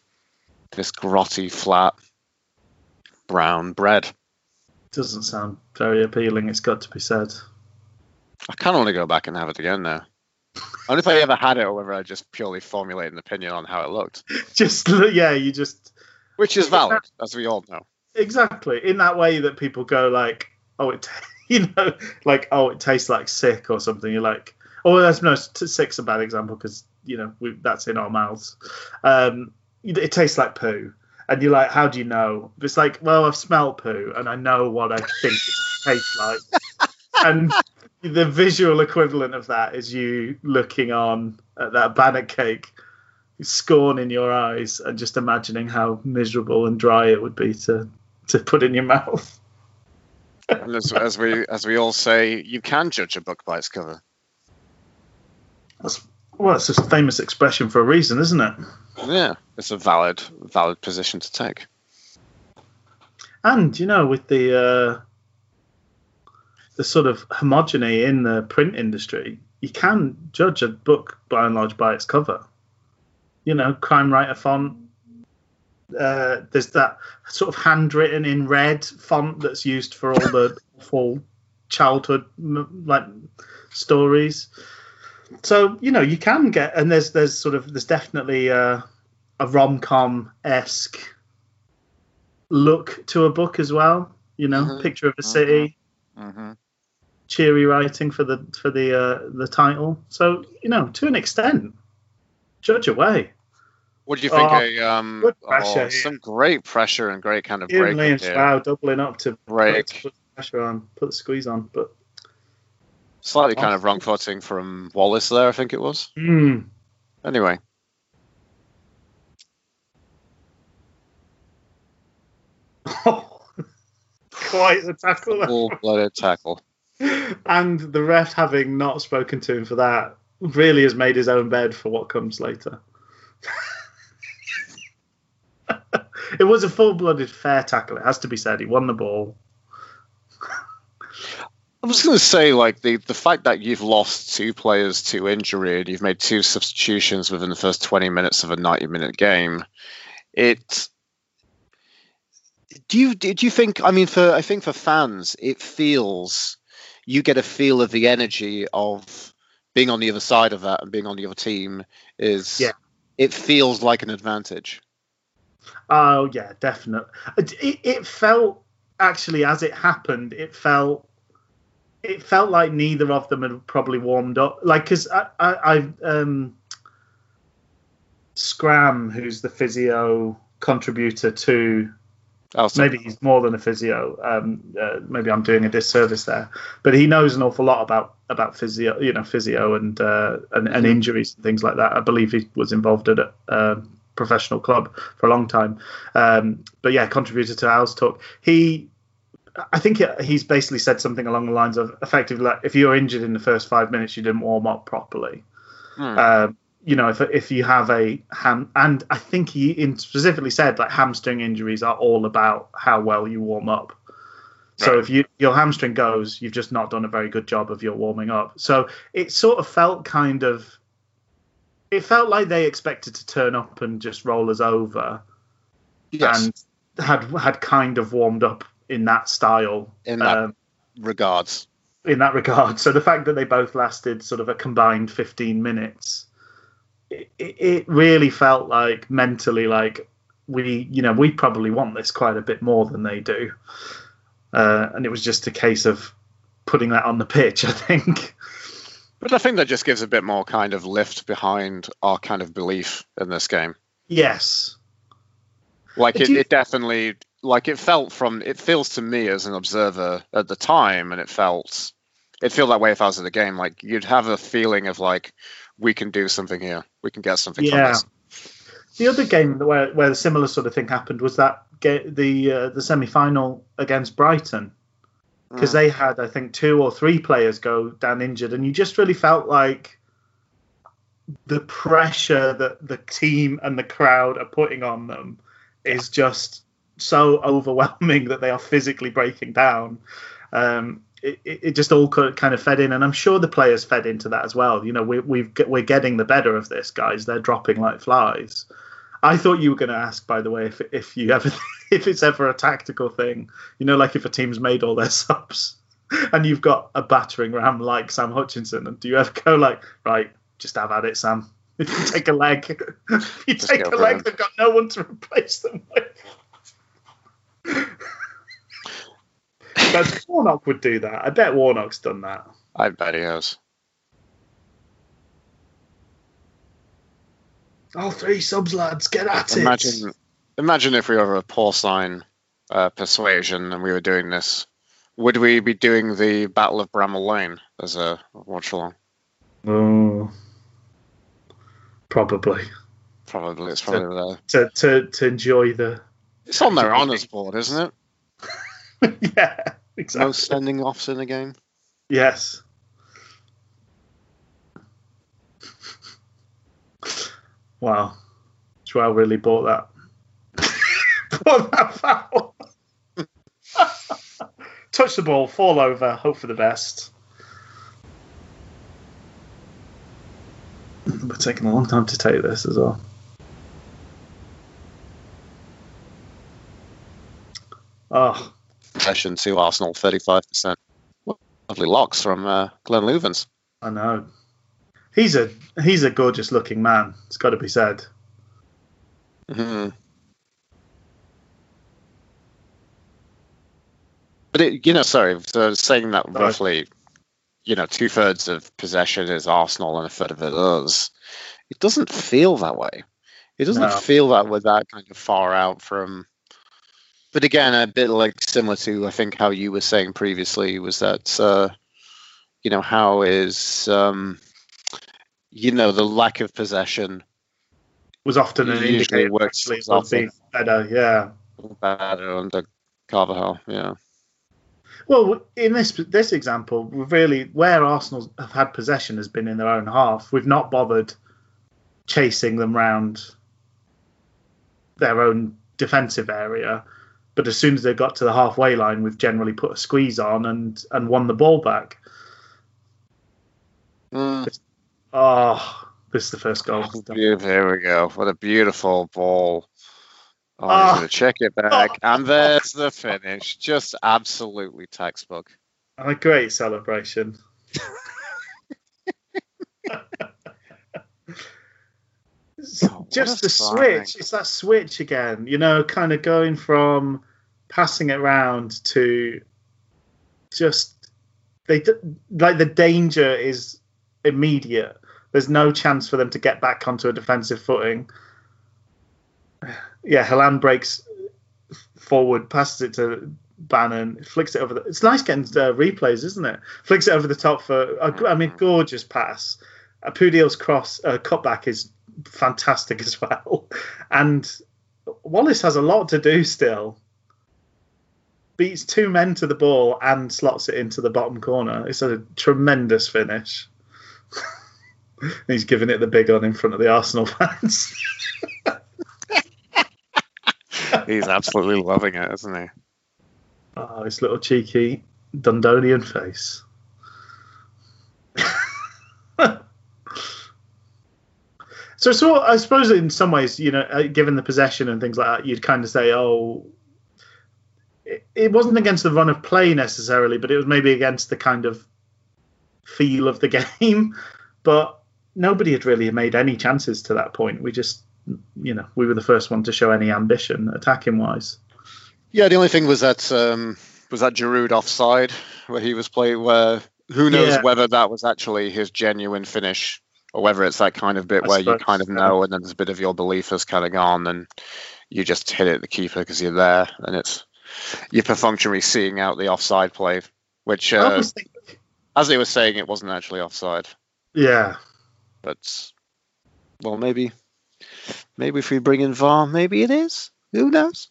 this grotty, flat brown bread. Doesn't sound very appealing, it's got to be said. I kind of want to go back and have it again now. I wonder if I ever had it or whether I just purely formulate an opinion on how it looked. Just, yeah, you just... Which is valid, that, as we all know. Exactly. In that way that people go like, oh, it, you know, like, oh, it tastes like sick or something. You're like, oh, that's no, sick's a bad example because, you know, we, that's in our mouths. Um, it tastes like poo. And you're like, how do you know? It's like, well, I've smelled poo, and I know what I think it tastes like. And the visual equivalent of that is you looking on at that bannock cake, scorn in your eyes, and just imagining how miserable and dry it would be to, to put in your mouth. And as, as we as we all say, you can judge a book by its cover. That's, well, it's a famous expression for a reason, isn't it? Yeah, it's a valid, valid position to take. And you know, with the uh, the sort of homogeny in the print industry, you can judge a book by and large by its cover. You know, crime writer font. Uh, there's that sort of handwritten in red font that's used for all the awful childhood like stories. So, you know, you can get, and there's there's sort of, there's definitely a, a rom-com-esque look to a book as well. You know, mm-hmm. Picture of a city, mm-hmm. Cheery writing for the for the uh, the title. So, you know, to an extent, judge away. What do you think? Oh, a, um, good pressure. Oh, some great pressure and great kind of Kieran break. Lee and Joao doubling up to break, to put the pressure on, put the squeeze on, but. Slightly kind of wrong footing from Wallace there, I think it was. Mm. Anyway. Quite a tackle. Full-blooded tackle. And the ref, having not spoken to him for that, really has made his own bed for what comes later. It was a full-blooded fair tackle, it has to be said. He won the ball. I was going to say, like, the, the fact that you've lost two players to injury and you've made two substitutions within the first twenty minutes of a ninety-minute game, it... Do you, do you think... I mean, for I think for fans, it feels... You get a feel of the energy of being on the other side of that and being on the other team is... Yeah. It feels like an advantage. Oh, yeah, definitely. It, it felt, actually, as it happened, it felt... It felt like neither of them had probably warmed up. Like, because I, I, I um, Scram, who's the physio contributor to, awesome. Maybe he's more than a physio. Um, uh, maybe I'm doing a disservice there, but he knows an awful lot about, about physio, you know, physio and uh, and, and injuries and things like that. I believe he was involved at a uh, professional club for a long time. Um, but yeah, contributor to Owl's Talk. He. I think he's basically said something along the lines of effectively, like, if you're injured in the first five minutes, you didn't warm up properly. Hmm. Um, you know, if if you have a ham, and I think he in specifically said like hamstring injuries are all about how well you warm up. Right. So if you your hamstring goes, you've just not done a very good job of your warming up. So it sort of felt kind of, it felt like they expected to turn up and just roll us over, yes. and had had kind of warmed up. In that style. In that um, regards. In that regard. So the fact that they both lasted sort of a combined fifteen minutes, it, it really felt like mentally like we, you know, we probably want this quite a bit more than they do. Uh, and it was just a case of putting that on the pitch, I think. But I think that just gives a bit more kind of lift behind our kind of belief in this game. Yes. Like it, you... it definitely, like it felt from, it feels to me as an observer at the time, and it felt, it felt that way if I was at the game, like you'd have a feeling of like, we can do something here. We can get something yeah. from this. The other game where where a similar sort of thing happened was that ge- the uh, the semi-final against Brighton, because mm. they had, I think, two or three players go down injured, and you just really felt like the pressure that the team and the crowd are putting on them is just so overwhelming that they are physically breaking down. Um, it, it just all kind of fed in, and I'm sure the players fed into that as well. You know, we, we've we're getting the better of this, guys. They're dropping like flies. I thought you were going to ask, by the way, if if you ever if it's ever a tactical thing. You know, like if a team's made all their subs and you've got a battering ram like Sam Hutchinson, and do you ever go like, right, just have at it, Sam? If you take a leg, if you just take a leg, they've got no one to replace them with. But Warnock would do that. I bet Warnock's done that. I bet he has. All three subs, lads, get at imagine, it. Imagine if we were a porcine uh, persuasion and we were doing this. Would we be doing the Battle of Bramall Lane as a watch along? Oh, probably. Probably. It's probably to, there. To, to, to enjoy the. It's on their honours board, isn't it? Yeah, exactly. No sending offs in a game. Yes. Wow, Joao really bought that. bought that foul. Touch the ball, fall over, hope for the best. We're taking a long time to take this as well. Oh. Possession to Arsenal, thirty-five percent. Lovely locks from uh, Glenn Leuvens. I know. He's a he's a gorgeous looking man. It's got to be said. Mm-hmm. But it, you know, sorry, so saying that sorry. roughly, you know, two thirds of possession is Arsenal and a third of it is. It doesn't feel that way. It doesn't no. feel that we're that kind of far out from. But again, a bit like similar to, I think, how you were saying previously was that, uh, you know, how is, um, you know, the lack of possession was often an indicator works actually of being better, yeah. Better under Carvajal, yeah. Well, in this this example, really, where Arsenal have had possession has been in their own half. We've not bothered chasing them round their own defensive area. But as soon as they got to the halfway line, we've generally put a squeeze on and, and won the ball back. Mm. Oh, this is the first goal. Here we go. What a beautiful ball. Oh, oh. Gonna check it back. Oh. And there's the finish. Just absolutely textbook. And a great celebration. Oh, just the switch. Fine. It's that switch again, you know, kind of going from passing it round to just they like the danger is immediate. There's no chance for them to get back onto a defensive footing. Yeah, Helan breaks forward, passes it to Bannon, flicks it over. The, it's nice getting uh, replays, isn't it? Flicks it over the top for. I mean, gorgeous pass. Uh, Pudil's cross uh, cutback is. Fantastic as well, and Wallace has a lot to do still. Beats two men to the ball and slots it into the bottom corner. It's a tremendous finish. He's giving it the big on in front of the Arsenal fans. He's absolutely loving it, isn't he? Oh, his little cheeky Dundonian face. So, so I suppose in some ways, you know, given the possession and things like that, you'd kind of say, oh, it, it wasn't against the run of play necessarily, but it was maybe against the kind of feel of the game. But nobody had really made any chances to that point. We just, you know, we were the first one to show any ambition attacking wise. Yeah, the only thing was that um, was that Giroud offside where he was playing? Where who knows yeah. whether that was actually his genuine finish or whether it's that kind of bit I where you kind of know, and then there's a bit of your belief has kind of gone, and you just hit it at the keeper because you're there, and it's you're perfunctory seeing out the offside play, which uh, thinking... as they were saying, it wasn't actually offside. Yeah, but well, maybe. Maybe if we bring in V A R, maybe it is. Who knows?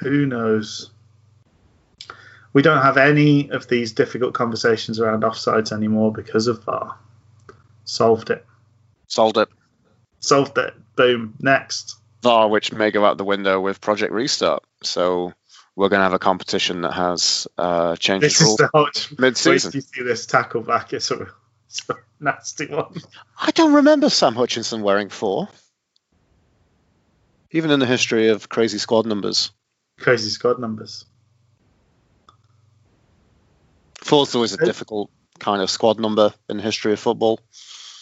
Who knows? We don't have any of these difficult conversations around offsides anymore because of V A R. Solved it. Solved it. Solved it. Boom. Next. V A R, which may go out the window with Project Restart. So we're going to have a competition that has uh, changes rules mid-season. Wait till you see this tackle back. It's a real... It's a nasty one. I don't remember Sam Hutchinson wearing four. Even in the history of crazy squad numbers. Crazy squad numbers. Four's always a difficult kind of squad number in the history of football.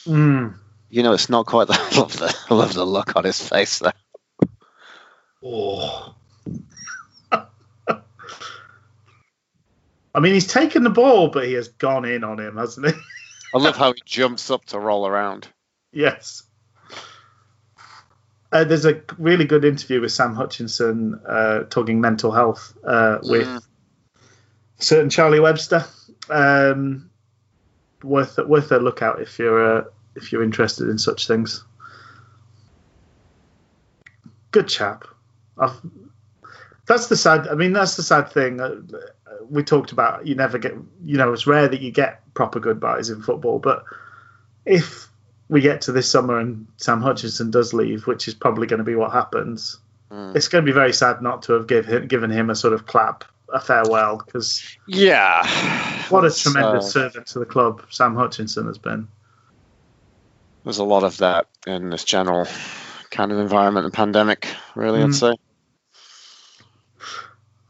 Mm. You know, it's not quite that. I love the, I love the look on his face there. Oh. I mean, he's taken the ball, but he has gone in on him, hasn't he? I love how he jumps up to roll around. Yes. Uh, there's a really good interview with Sam Hutchinson uh, talking mental health uh, with yeah. a certain Charlie Webster. Um, worth worth a look out if you're uh, if you're interested in such things. Good chap. I've, that's the sad. I mean, that's the sad thing. We talked about you never get. You know, it's rare that you get proper goodbyes in football, but if we get to this summer and Sam Hutchinson does leave, which is probably going to be what happens, mm. it's going to be very sad not to have give him, given him a sort of clap, a farewell, because yeah, what a it's, tremendous uh, servant to the club Sam Hutchinson has been. There's a lot of that in this general kind of environment and pandemic, really, mm. I'd say.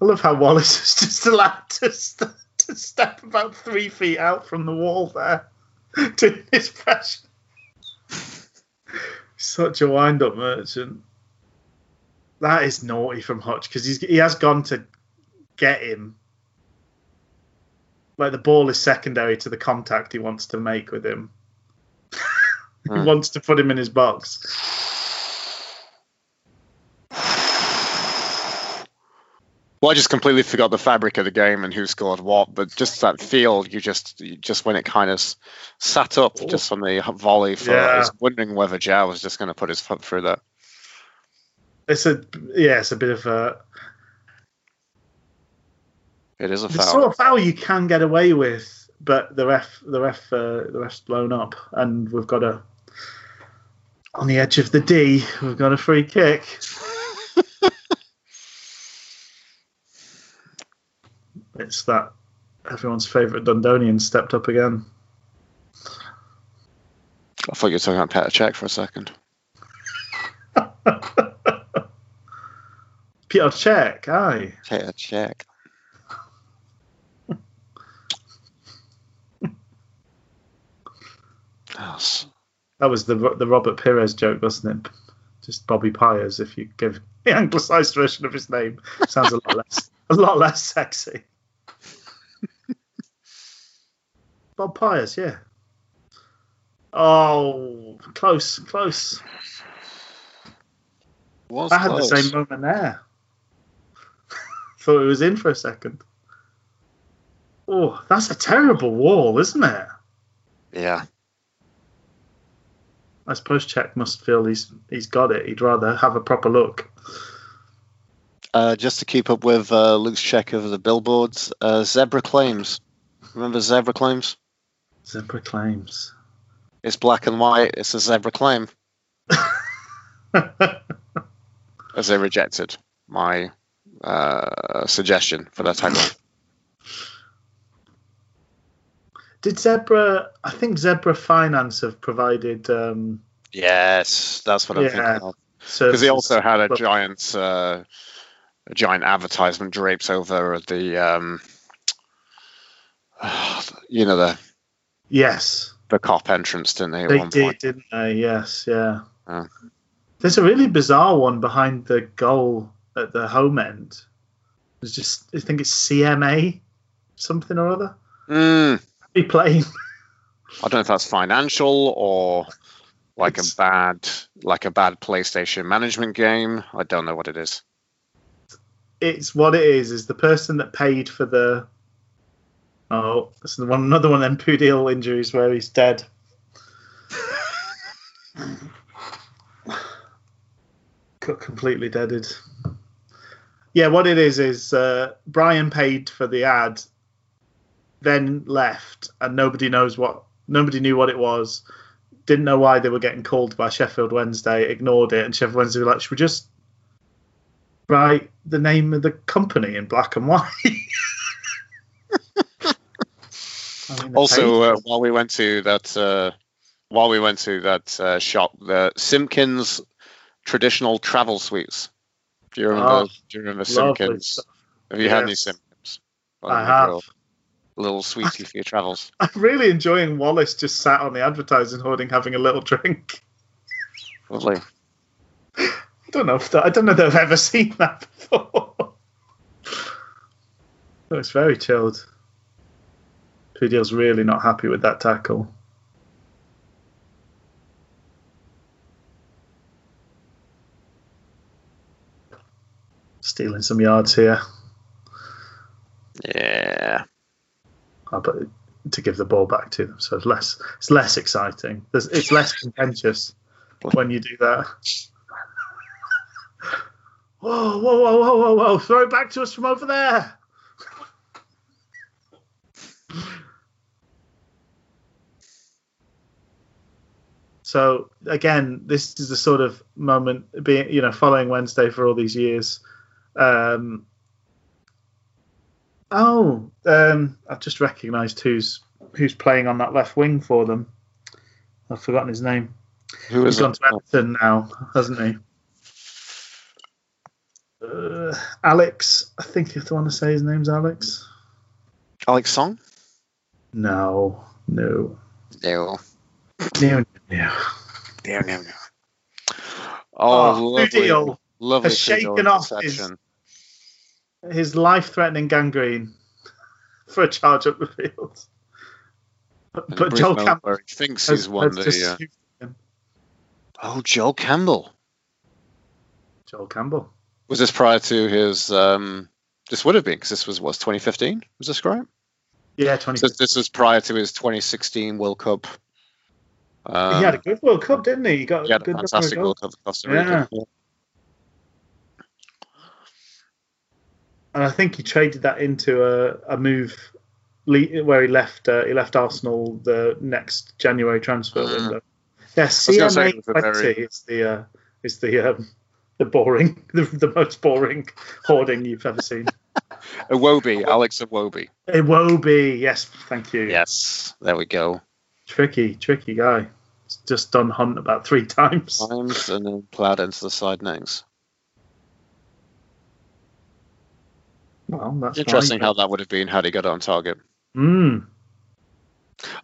I love how Wallace is just allowed to, st- to step about three feet out from the wall there doing his pressure. Such a wind-up merchant. That is naughty from Hutch, because he has gone to get him. Like, the ball is secondary to the contact he wants to make with him. he mm. wants to put him in his box. Well, I just completely forgot the fabric of the game and who scored what, but just that feel, you just you just when it kind of sat up Ooh. just on the volley for yeah. I was wondering whether Joao was just going to put his foot through that. It's a yeah, it's a bit of a it is a foul. It's sort of foul you can get away with, but the ref the ref uh, the ref's blown up, and we've got a on the edge of the D, we've got a free kick. It's that everyone's favourite Dundonian stepped up again. I thought you were talking about Peter Cech for a second. Peter Cech, aye. Peter Cech. That was the the Robert Pires joke, wasn't it? Just Bobby Pires, if you give the anglicised version of his name. Sounds a lot less a lot less sexy. Bob Piers, yeah. Oh, close, close. Was I had close. the same moment there. Thought it was in for a second. Oh, that's a terrible wall, isn't it? Yeah. I suppose Cech must feel he's he's got it. He'd rather have a proper look. Uh, just to keep up with uh, Luke's check of the billboards, uh, Zebra Claims. Remember Zebra Claims? Zebra Claims. It's black and white. It's a zebra claim. As they rejected my uh, suggestion for that tagline. Did Zebra... I think Zebra Finance have provided... Um, yes, that's what I'm yeah, thinking of. Because they also had a giant... Uh, A giant advertisement drapes over the, um, you know, the yes, the cop entrance, didn't they? At they one did, point? didn't they? Yes, yeah. yeah. There's a really bizarre one behind the goal at the home end. It's just, I think it's C M A, something or other. Mm. Be playing. I don't know if that's financial or like it's, a bad, like a bad PlayStation management game. I don't know what it is. It's what it is. Is the person that paid for the oh, that's the one, another one of them Pudil injuries where he's dead. Got completely deaded. Yeah, what it is is uh, Brian paid for the ad, then left, and nobody knows what nobody knew what it was. Didn't know why they were getting called by Sheffield Wednesday. Ignored it, and Sheffield Wednesday were like, "Should we just write the name of the company in black and white?" I mean, also, uh, while we went to that, uh, while we went to that uh, shop, the Simpkins traditional travel sweets. Do you remember? Oh, do you remember Simpkins? Have you yes. had any Simpkins? Well, I have. Little, little sweetie I, for your travels. I'm really enjoying Wallace just sat on the advertising hoarding having a little drink. Lovely. I don't know if that, I don't know that I've ever seen that before. No, it's very chilled. Pudil's really not happy with that tackle. Stealing some yards here. Yeah. Oh, but to give the ball back to them, so it's less it's less exciting. There's, it's less contentious when you do that. Whoa, whoa, whoa, whoa, whoa, whoa! Throw it back to us from over there. So again, this is the sort of moment being, you know, following Wednesday for all these years. Um, oh, um, I've just recognised who's who's playing on that left wing for them. I've forgotten his name. Who is He's gone to Everton now, hasn't he? Uh, Alex, I think if I want to say his name's Alex. Alex Song? No, no, no, no, no, no, no. Oh, oh lovely, Pudil lovely has shaken off his, his life-threatening gangrene for a charge up the field. But, but Joel Campbell thinks he's has, won has the. Uh... Oh, Joel Campbell. Joel Campbell. Was this prior to his? Um, this would have been because this was was twenty fifteen. Was this right? Yeah, twenty fifteen. So this was prior to his twenty sixteen World Cup. Um, he had a good World Cup, didn't he? He got he had a good fantastic World Cup with Costa Rica. Yeah. And I think he traded that into a, a move where he left uh, he left Arsenal the next January transfer window. Yeah, C M A twenty is the uh, is the um, the boring the, the most boring hoarding you've ever seen. Iwobi, Alex Iwobi. Iwobi, yes, thank you. Yes, there we go. Tricky, tricky guy. He's just done Hunt about three times. Times and then plowed into the side names. Well, that's interesting how that would have been had he got on target. Mm.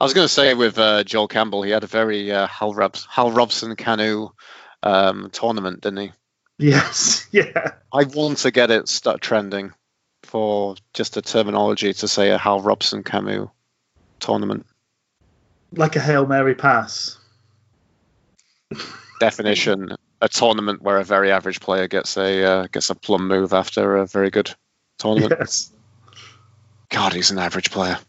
I was going to say with uh, Joel Campbell, he had a very uh, Hal, Rob- Hal Robson Canu um, tournament, didn't he? Yes, yeah. I want to get it start trending for just a terminology to say a Hal Robson Canu tournament. Like a Hail Mary pass. Definition: a tournament where a very average player gets a uh, gets a plum move after a very good tournament. Yes. God, he's an average player.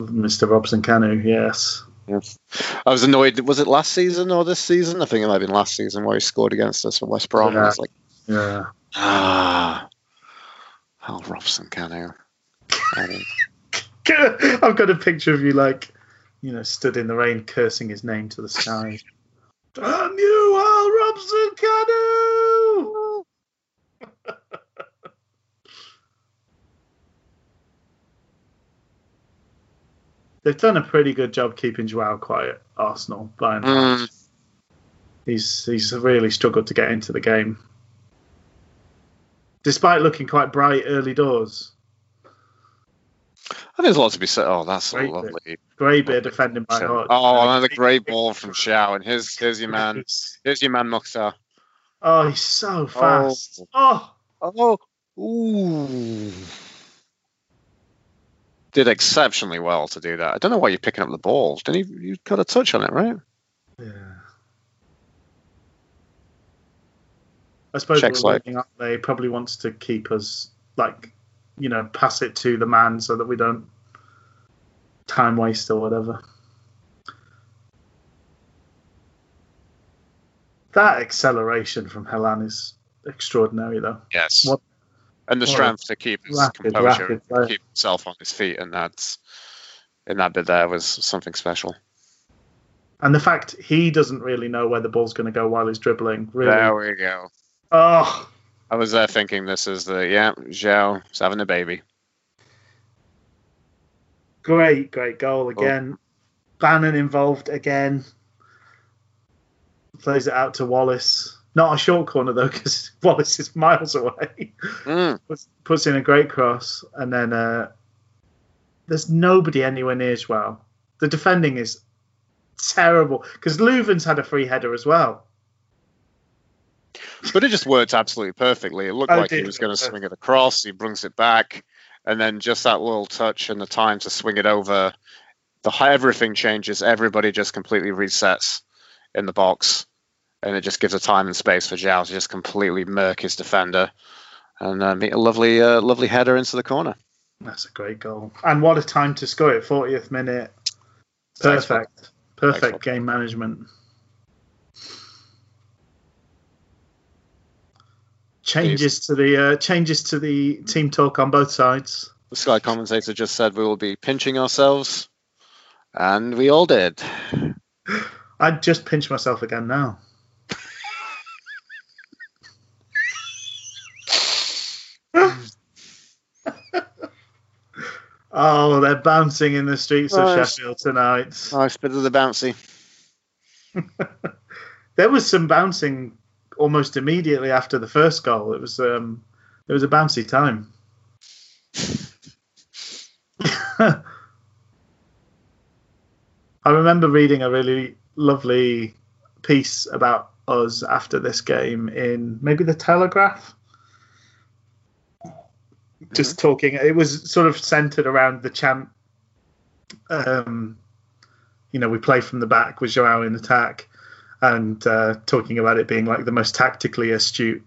Mister Robson Canu, yes. yes. I was annoyed. Was it last season or this season? I think it might have been last season where he scored against us for West Brom. Yeah. I was like, yeah. Ah, Hal Robson Canu. I've got a picture of you, like, you know, stood in the rain, cursing his name to the sky. Damn you, Hal Robson Canu! They've done a pretty good job keeping Joao quiet, Arsenal, by and large. Mm. He's he's really struggled to get into the game, despite looking quite bright early doors. I think there's a lot to be said. Oh, that's so lovely. Greybeard defending by Hutch. Oh, another great ball from Shao. And here's here's your man. Here's your man, Mukhtar. Oh, he's so fast. Oh, oh. Oh, ooh. Did exceptionally well to do that. I don't know why you're picking up the balls. Didn't you? You got a touch on it, right? Yeah. I suppose Checks we're like. Up, they probably wants to keep us, like, you know, pass it to the man so that we don't time waste or whatever. That acceleration from Helan is extraordinary, though. Yes. What, and the strength to keep his rapid, composure, rapid, and keep himself on his feet, and that's in that bit there was something special. And the fact he doesn't really know where the ball's going to go while he's dribbling. Really. There we go. Oh, I was there thinking this is the yeah, Joao's having a baby. Great, great goal again. Oh. Bannon involved again. Plays it out to Wallace. Not a short corner, though, because Wallace is miles away. Mm. puts, puts in a great cross. And then uh, there's nobody anywhere near Joao. The defending is terrible. Because Leuven's had a free header as well. But it just worked absolutely perfectly. It looked oh, like it he was going to swing it across. He brings it back. And then just that little touch and the time to swing it over. The everything changes. Everybody just completely resets in the box. And it just gives a time and space for Joao to just completely murk his defender and uh, meet a lovely, uh, lovely header into the corner. That's a great goal. And what a time to score it, fortieth minute. Perfect. Excellent. Perfect Excellent. Game management. Changes Jeez. to the uh, changes to the team talk on both sides. The Sky commentator just said we will be pinching ourselves, and we all did. I'd just pinch myself again now. Oh, they're bouncing in the streets nice. of Sheffield tonight. Nice bit of the bouncy. There was some bouncing almost immediately after the first goal. It was um, it was a bouncy time. I remember reading a really lovely piece about us after this game in maybe the Telegraph. Just talking, it was sort of centered around the chant. Um, you know, we play from the back with Joao in attack, and uh, talking about it being like the most tactically astute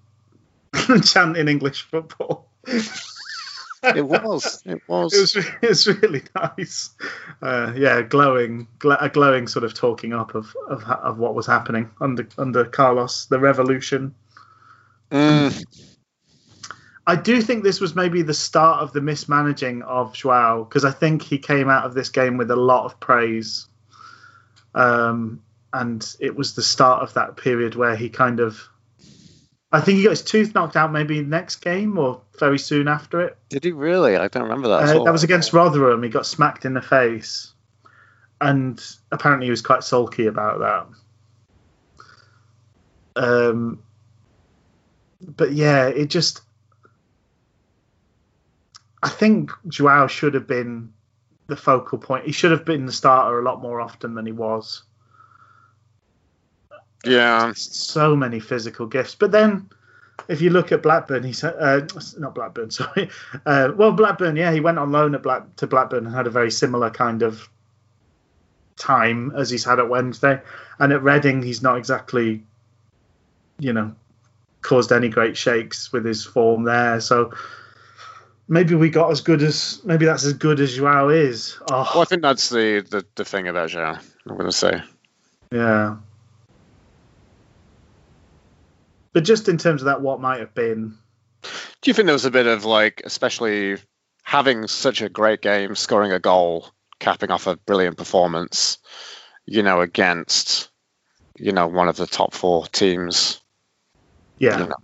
chant in English football. It was, it was, it was, it was really nice. Uh, yeah, glowing, gl- a glowing sort of talking up of, of of what was happening under under Carlos, the revolution. Mm. I do think this was maybe the start of the mismanaging of Joao, because I think he came out of this game with a lot of praise. Um, and it was the start of that period where he kind of... I think he got his tooth knocked out maybe next game or very soon after it. Did he really? I don't remember that uh, at all. That was against Rotherham. He got smacked in the face. And apparently he was quite sulky about that. Um, but yeah, it just... I think Joao should have been the focal point. He should have been the starter a lot more often than he was. Yeah. So many physical gifts. But then if you look at Blackburn, he's uh, not Blackburn, sorry. Uh, well, Blackburn, yeah, he went on loan at Black, to Blackburn and had a very similar kind of time as he's had at Wednesday. And at Reading, he's not exactly, you know, caused any great shakes with his form there. So... Maybe we got as good as maybe that's as good as Joao is. Oh. Well, I think that's the, the, the thing about Joao. I'm gonna say, yeah. But just in terms of that, what might have been? Do you think there was a bit of like, especially having such a great game, scoring a goal, capping off a brilliant performance, you know, against, you know, one of the top four teams? Yeah. You know?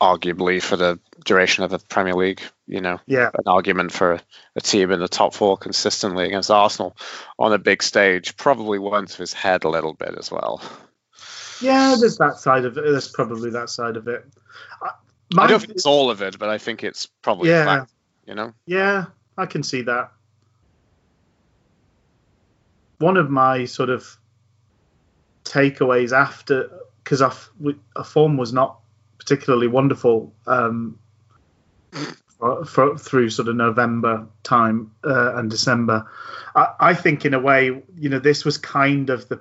Arguably for the duration of the Premier League, you know, yeah. An argument for a team in the top four consistently against Arsenal on a big stage probably went to his head a little bit as well. Yeah, there's that side of it. There's probably that side of it. My, I don't think it's all of it, but I think it's probably yeah, fact, you know? Yeah, I can see that. One of my sort of takeaways after, because our, our form was not particularly wonderful um, for, for, through sort of November time uh, and December. I, I think in a way, you know, this was kind of the,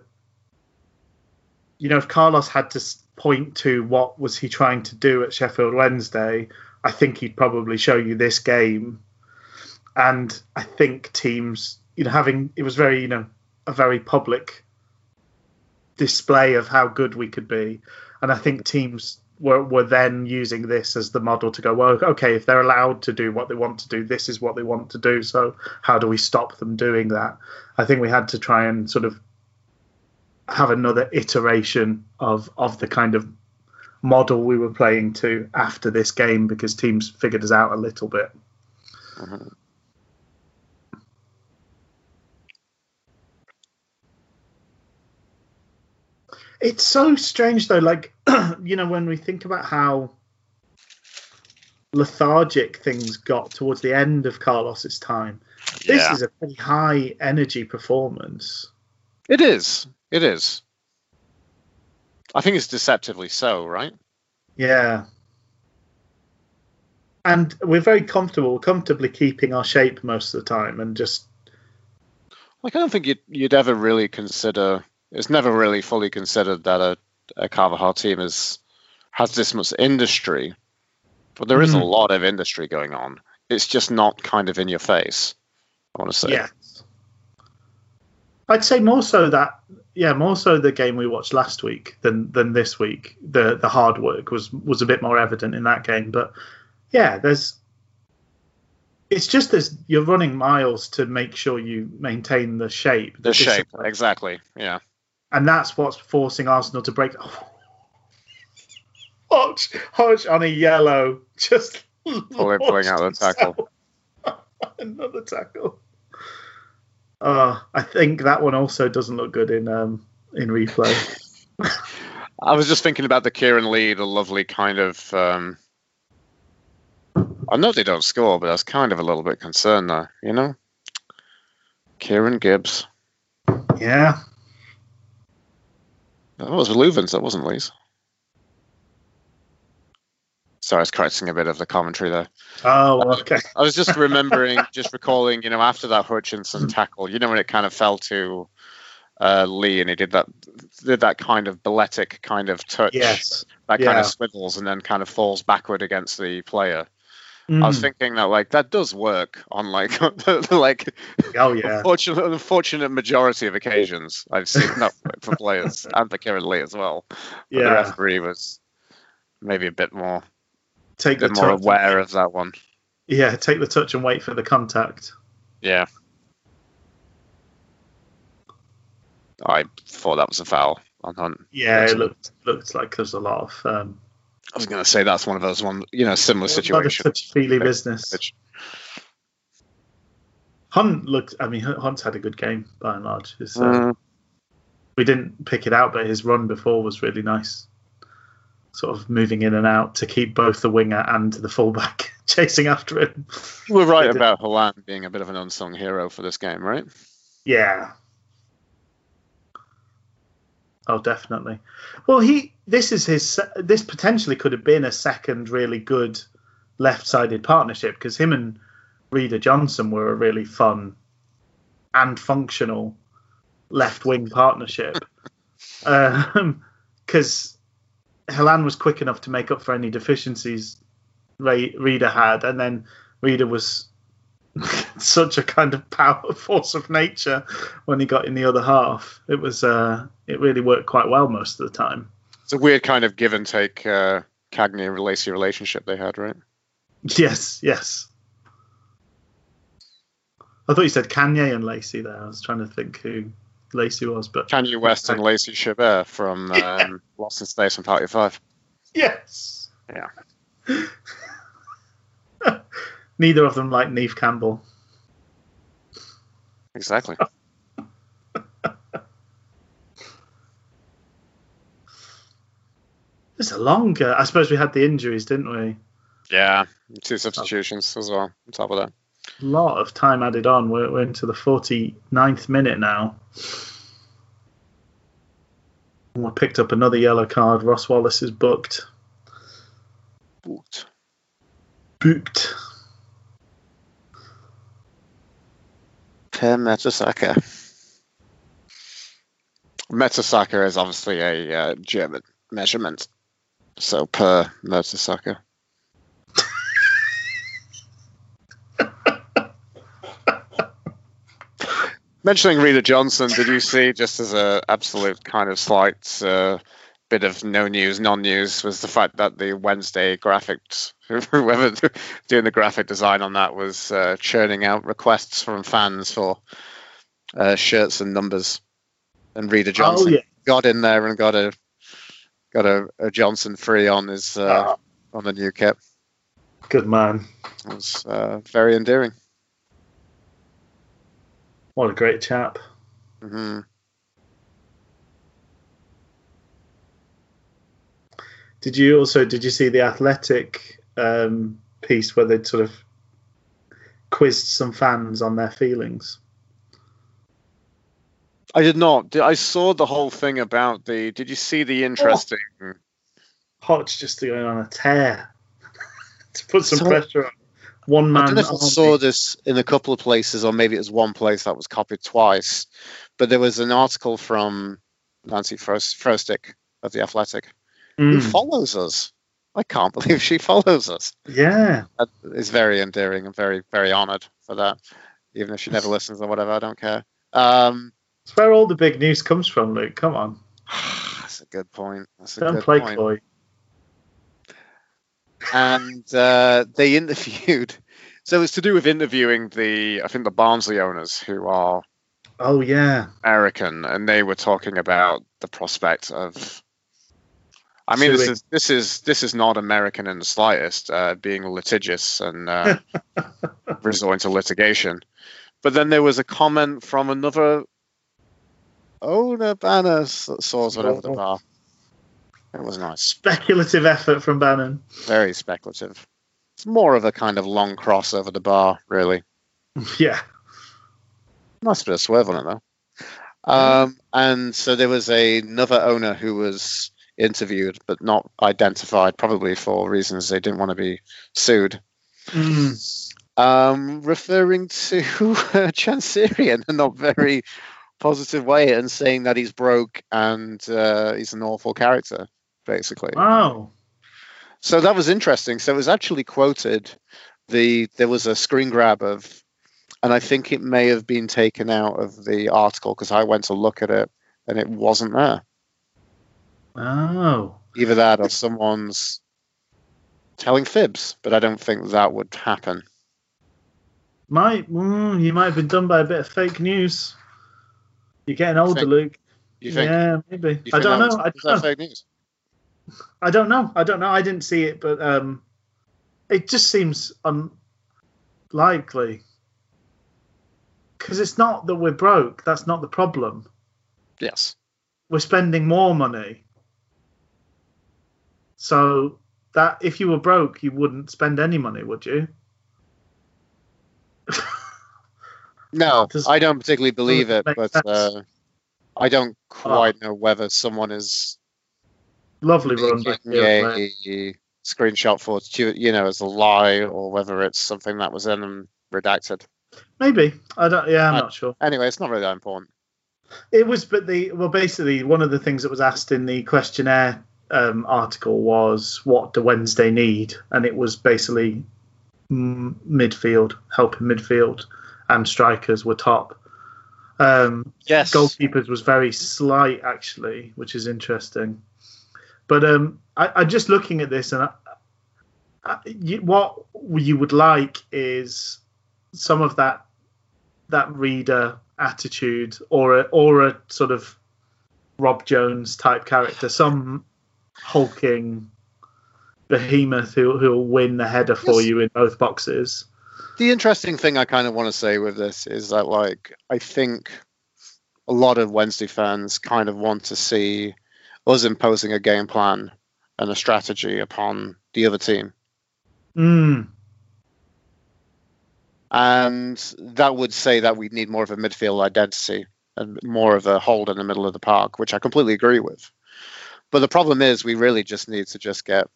you know, if Carlos had to point to what was he trying to do at Sheffield Wednesday, I think he'd probably show you this game. And I think teams, you know, having, it was very, you know, a very public display of how good we could be. And I think teams were, were then using this as the model to go, well, OK, if they're allowed to do what they want to do, this is what they want to do. So how do we stop them doing that? I think we had to try and sort of have another iteration of, of the kind of model we were playing to after this game, because teams figured us out a little bit. Mm-hmm. It's so strange, though, like, you know, when we think about how lethargic things got towards the end of Carlos's time, this yeah. is a pretty high energy performance. It is. It is. I think it's deceptively so, right? Yeah. And we're very comfortable, comfortably keeping our shape most of the time, and just... Like, I don't think you'd, you'd ever really consider... It's never really fully considered that a, a Carvajal team is, has this much industry, but there mm. is a lot of industry going on. It's just not kind of in your face, I want to say. Yes. I'd say more so that, yeah, more so the game we watched last week than than this week. The the hard work was was a bit more evident in that game, but yeah, there's. It's just this, you're running miles to make sure you maintain the shape. The, the shape, discipline. Exactly. Yeah. And that's what's forcing Arsenal to break. Oh. Hutch, Hutch on a yellow, just pulling out the tackle. Another tackle. Uh, I think that one also doesn't look good in um, in replay. I was just thinking about the Kieran Lee, the lovely kind of. Um, I know they don't score, but I was kind of a little bit concerned there, you know? Kieran Gibbs. Yeah. That was Leuven's, that wasn't Lee's. Sorry, I was correcting a bit of the commentary there. Oh, okay. I was just remembering, just recalling, you know, after that Hutchinson tackle, you know, when it kind of fell to uh, Lee and he did that did that kind of balletic kind of touch. Yes. That yeah. kind of swivels and then kind of falls backward against the player. Mm. I was thinking that, like, that does work on, like, like oh, yeah. unfortunate, unfortunate majority of occasions. I've seen that for players and for Kieran Lee as well. But yeah. the referee was maybe a bit more, take a bit the more aware of that one. Yeah, take the touch and wait for the contact. Yeah. I thought that was a foul on Hunt. Yeah, it looked, looked like there's a lot of... Um, I was going to say that's one of those one, you know, similar situations. Such feely business. Hunt looked. I mean, Hunt's had a good game by and large. Uh, mm. We didn't pick it out, but his run before was really nice. Sort of moving in and out to keep both the winger and the fullback chasing after him. You were right about Helan being a bit of an unsung hero for this game, right? Yeah. Oh, definitely. Well, he. This is his. This potentially could have been a second really good left-sided partnership, because him and Reader Johnson were a really fun and functional left-wing partnership. Because um, Helan was quick enough to make up for any deficiencies Reader had, and then Reader was such a kind of power force of nature when he got in the other half. It was. Uh, it really worked quite well most of the time. It's a weird kind of give and take uh, Cagney and Lacey relationship they had, right? Yes, yes. I thought you said Kanye and Lacey there. I was trying to think who Lacey was, but Kanye West and Lacey Chabert from um, yeah. Lost in Space and Party Five. Yes. Yeah. Neither of them like Neve Campbell. Exactly. It's a longer... I suppose we had the injuries, didn't we? Yeah, two substitutions as well, on top of that. A lot of time added on. We're, we're into the forty-ninth minute now. And we picked up another yellow card. Ross Wallace is booked. Booked. booked. Per Mertesacker. Mertesacker is obviously a uh, German measurement. So per Mertesacker. Mentioning Rita Johnson, did you see, just as an absolute kind of slight uh, bit of no news, non-news, was the fact that the Wednesday graphics, whoever doing the graphic design on that, was uh, churning out requests from fans for uh, shirts and numbers. And Rita Johnson oh, yeah. got in there and got a got a, a Johnson free on his uh, oh. on the new kit. Good man. It was uh, very endearing. What a great chap. Mm-hmm. Did you also, did you see the Athletic um, piece where they'd sort of quizzed some fans on their feelings? I did not. I saw the whole thing about the, did you see the interesting... Oh. Hutch just going on a tear to put some so- pressure on. One man I don't know if I saw this in a couple of places, or maybe it was one place that was copied twice. But there was an article from Nancy Frostick of The Athletic, mm. who follows us. I can't believe she follows us. Yeah. That is very endearing. I'm very, very honoured for that. Even if she never listens or whatever, I don't care. Um, it's where all the big news comes from, Luke. Come on. That's a good point. That's a don't good play point. Coy. And uh, they interviewed, so it's to do with interviewing the, I think the Barnsley owners who are oh yeah American, and they were talking about the prospect of, I mean, this is this is this is not American in the slightest, uh, being litigious and uh, resorting to litigation. But then there was a comment from another owner, Banner, Saws, whatever the bar. It was nice. Speculative effort from Bannon. Very speculative. It's more of a kind of long cross over the bar, really. Yeah. Nice bit of swerve on it, though. Um, and so there was a, another owner who was interviewed, but not identified, probably for reasons they didn't want to be sued. Mm. Um, referring to uh, Chancery in a not very positive way, and saying that he's broke and uh, he's an awful character. Basically. Wow. So that was interesting. So it was actually quoted. The there was a screen grab of, and I think it may have been taken out of the article because I went to look at it and it wasn't there. Oh. Either that or someone's telling fibs, but I don't think that would happen. Might mm, you might have been done by a bit of fake news. You're getting older, think, Luke. You think? Yeah, maybe. I don't know. Was, I don't know. Fake news? I don't know. I don't know. I didn't see it, but um, it just seems unlikely. Because it's not that we're broke. That's not the problem. Yes. We're spending more money. So that if you were broke, you wouldn't spend any money, would you? No, I don't particularly believe it, but uh, I don't quite oh. know whether someone is... Lovely run. A yeah, screenshot for, you know, as a lie, or whether it's something that was in and redacted. Maybe. I don't, yeah, I'm uh, not sure. Anyway, it's not really that important. It was, but the, well, basically, one of the things that was asked in the questionnaire um, article was, what do Wednesday need? And it was basically m- midfield, helping midfield, and strikers were top. Um, yes. Goalkeepers was very slight, actually, which is interesting. But um, I, I'm just looking at this, and I, I, you, what you would like is some of that that reader attitude, or a, or a sort of Rob Jones type character, some hulking behemoth who who will win the header for yes. you in both boxes. The interesting thing I kind of want to say with this is that, like, I think a lot of Wednesday fans kind of want to see us imposing a game plan and a strategy upon the other team. Mm. And that would say that we need more of a midfield identity and more of a hold in the middle of the park, which I completely agree with. But the problem is we really just need to just get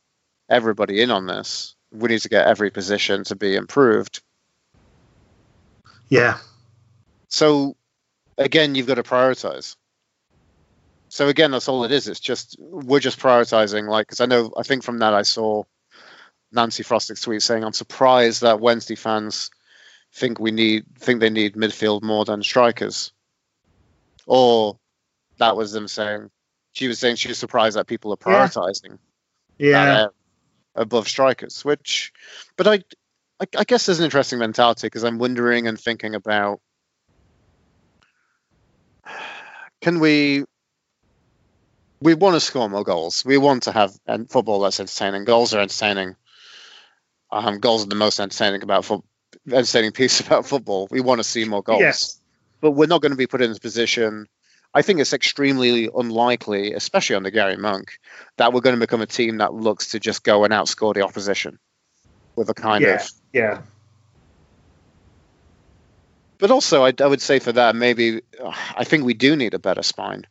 everybody in on this we need to get every position to be improved. Yeah. So, again, you've got to prioritize. So, again, that's all it is. It's just, we're just prioritizing, like, because I know, I think from that I saw Nancy Frostick's tweet saying, I'm surprised that Wednesday fans think we need, think they need midfield more than strikers. Or that was them saying, she was saying she was surprised that people are prioritizing yeah. Yeah. above strikers, which, but I, I, I guess there's an interesting mentality, because I'm wondering and thinking about, can we, we want to score more goals. We want to have and football that's entertaining. Goals are entertaining. Um, goals are the most entertaining about fo- entertaining piece about football. We want to see more goals. Yes. But we're not going to be put in this position. I think it's extremely unlikely, especially under Gary Monk, that we're going to become a team that looks to just go and outscore the opposition with a kind yeah, of... Yeah. But also, I, I would say for that, maybe I think we do need a better spine.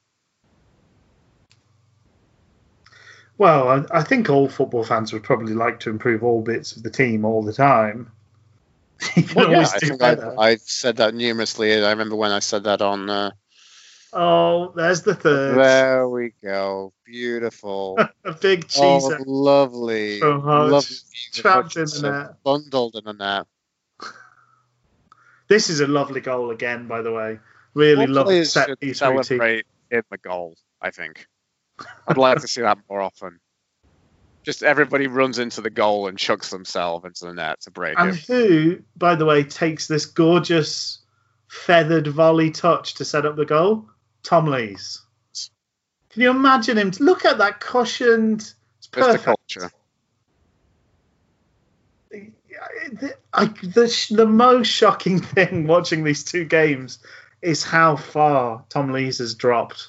Well, I, I think all football fans would probably like to improve all bits of the team all the time. Well, yeah, I think I've, I've said that numerously. I remember when I said that on... Uh, Oh, there's the third. There we go. Beautiful. A big cheese. Oh, lovely. From Hutch. Lovely. Trapped in the net. Bundled in the net. This is a lovely goal again, by the way. Really what lovely set piece. Celebrate in the goal, I think. I'd like to see that more often. Just everybody runs into the goal and chucks themselves into the net to break it. And who, by the way, takes this gorgeous feathered volley touch to set up the goal? Tom Lees. Can you imagine him? Look at that cushioned. It's perfect. It's the culture. I, I, the, the most shocking thing watching these two games is how far Tom Lees has dropped.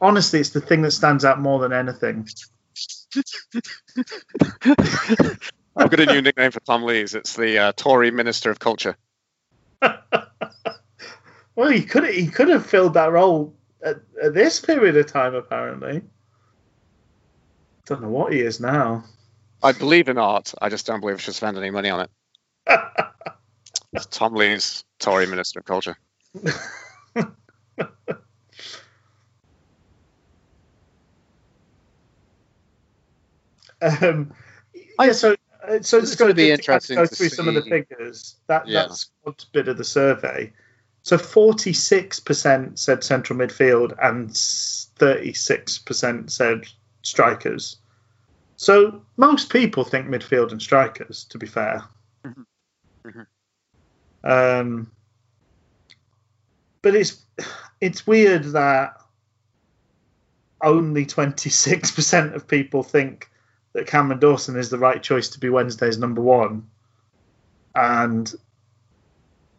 Honestly, it's the thing that stands out more than anything. I've got a new nickname for Tom Lees. It's the uh, Tory Minister of Culture. Well, he could he could have filled that role at, at this period of time. Apparently, don't know what he is now. I believe in art. I just don't believe we should spend any money on it. It's Tom Lees, Tory Minister of Culture. um, yeah, so. So it's going to be interesting to go through some of the figures. That yeah. that squad bit of the survey. So forty-six percent said central midfield and thirty-six percent said strikers. So most people think midfield and strikers, to be fair. Mm-hmm. Mm-hmm. Um, but it's it's weird that only twenty-six percent of people think that Cameron Dawson is the right choice to be Wednesday's number one, and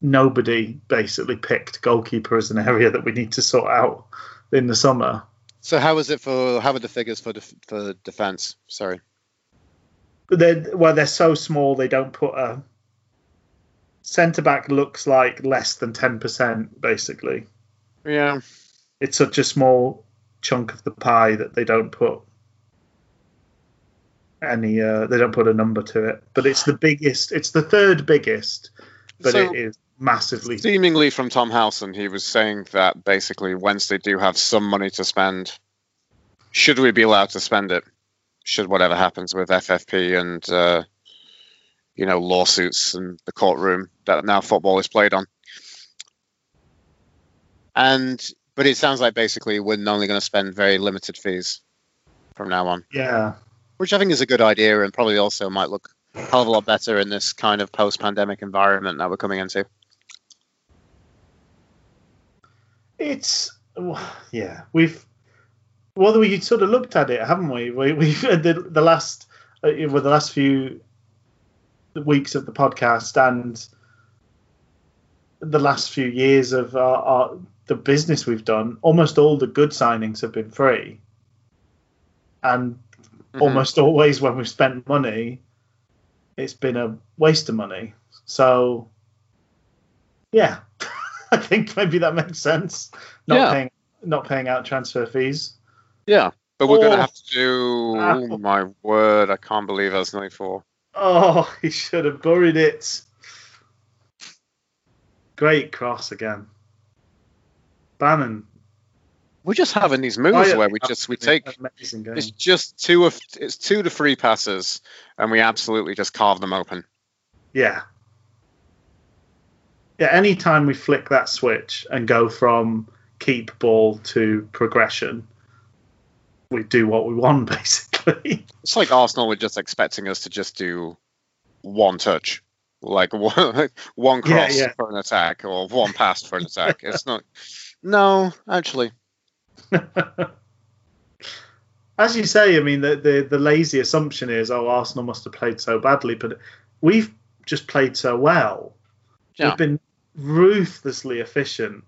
nobody basically picked goalkeeper as an area that we need to sort out in the summer. So how is it for? How are the figures for def- for defence? Sorry, they well they're so small they don't put a centre back. Looks like less than ten percent basically. Yeah, it's such a small chunk of the pie that they don't put. Any, uh, they don't put a number to it, but it's the biggest. It's the third biggest, but so, it is massively. Seemingly from Tom Howson, he was saying that basically Wednesday do have some money to spend. Should we be allowed to spend it? Should whatever happens with F F P and uh, you know lawsuits and the courtroom that now football is played on? And but it sounds like basically we're only going to spend very limited fees from now on. Yeah. Which I think is a good idea, and probably also might look a hell of a lot better in this kind of post-pandemic environment that we're coming into. It's yeah, we've well, we sort of looked at it, haven't we? we we've the, the last uh, well, the last few weeks of the podcast and the last few years of our, our the business we've done. Almost all the good signings have been free, and. Mm-hmm. Almost always when we've spent money, it's been a waste of money. So, yeah, I think maybe that makes sense. Not yeah. paying, not paying out transfer fees. Yeah, But we're oh. going to have to do... Ow. Oh, my word. I can't believe that's nearly four. Oh, he should have buried it. Great cross again. Bannon. We're just having these moves oh, yeah. where we just we take it's just two of it's two to three passes and we absolutely just carve them open. Yeah. Yeah, anytime we flick that switch and go from keep ball to progression, we do what we want basically. It's like Arsenal were just expecting us to just do one touch. Like one, one cross yeah, yeah. for an attack or one pass for an attack. It's not no, actually. As you say, I mean, the, the the lazy assumption is, oh, Arsenal must have played so badly, but we've just played so well. Yeah. We've been ruthlessly efficient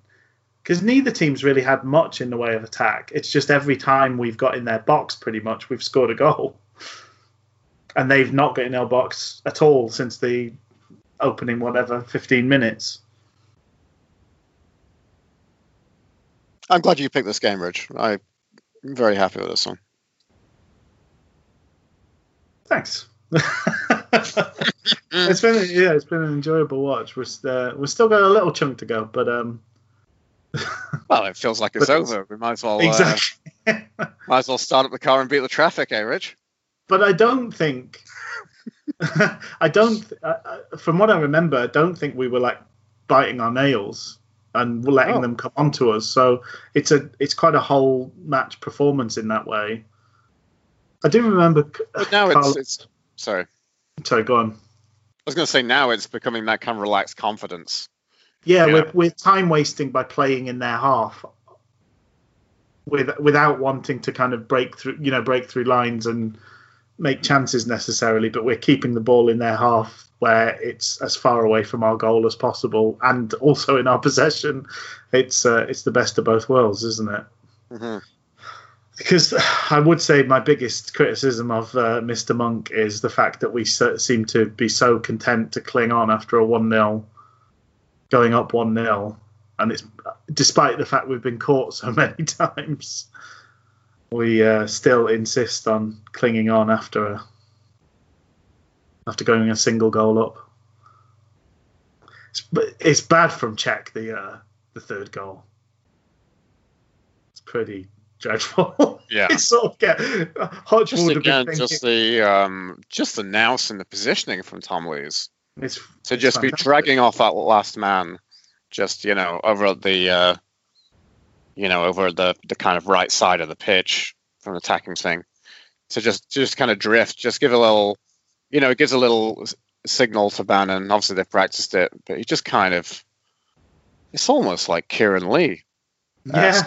because neither team's really had much in the way of attack. It's just every time we've got in their box, pretty much, we've scored a goal. And they've not got in their box at all since the opening, whatever, fifteen minutes. I'm glad you picked this game, Rich. I'm very happy with this one. Thanks. It's been yeah, it's been an enjoyable watch. We're uh, we still got a little chunk to go, but um. Well, it feels like it's over. We might as well exactly. uh, might as well start up the car and beat the traffic, eh, Rich? But I don't think I don't. Uh, from what I remember, I don't think we were like biting our nails and letting oh. them come onto us. So it's a it's quite a whole match performance in that way. I do remember... But now Carlos, it's, it's... Sorry. Sorry, go on. I was going to say now it's becoming that kind of relaxed confidence. Yeah, we're, we're time-wasting by playing in their half with, without wanting to kind of break through, you know, break through lines and make chances necessarily, but we're keeping the ball in their half where it's as far away from our goal as possible, and also in our possession. It's uh, it's the best of both worlds, isn't it? Mm-hmm. Because I would say my biggest criticism of uh, Mister Monk is the fact that we so, seem to be so content to cling on after a one nil, going up one nil, and it's despite the fact we've been caught so many times. We uh, still insist on clinging on after a, after going a single goal up. It's, it's bad from Czech, the uh, the third goal. It's pretty dreadful. Yeah, it's sort of get, Hutch just would again, have been thinking, just the um, just the nous and the positioning from Tom Lees. It's to just fantastic. Be dragging off that last man, just you know over at the. Uh, you know, over the, the kind of right side of the pitch from the attacking thing. So just, just kind of drift, just give a little, you know, it gives a little signal to Bannon. Obviously they've practiced it, but he just kind of, it's almost like Kieran Lee yeah.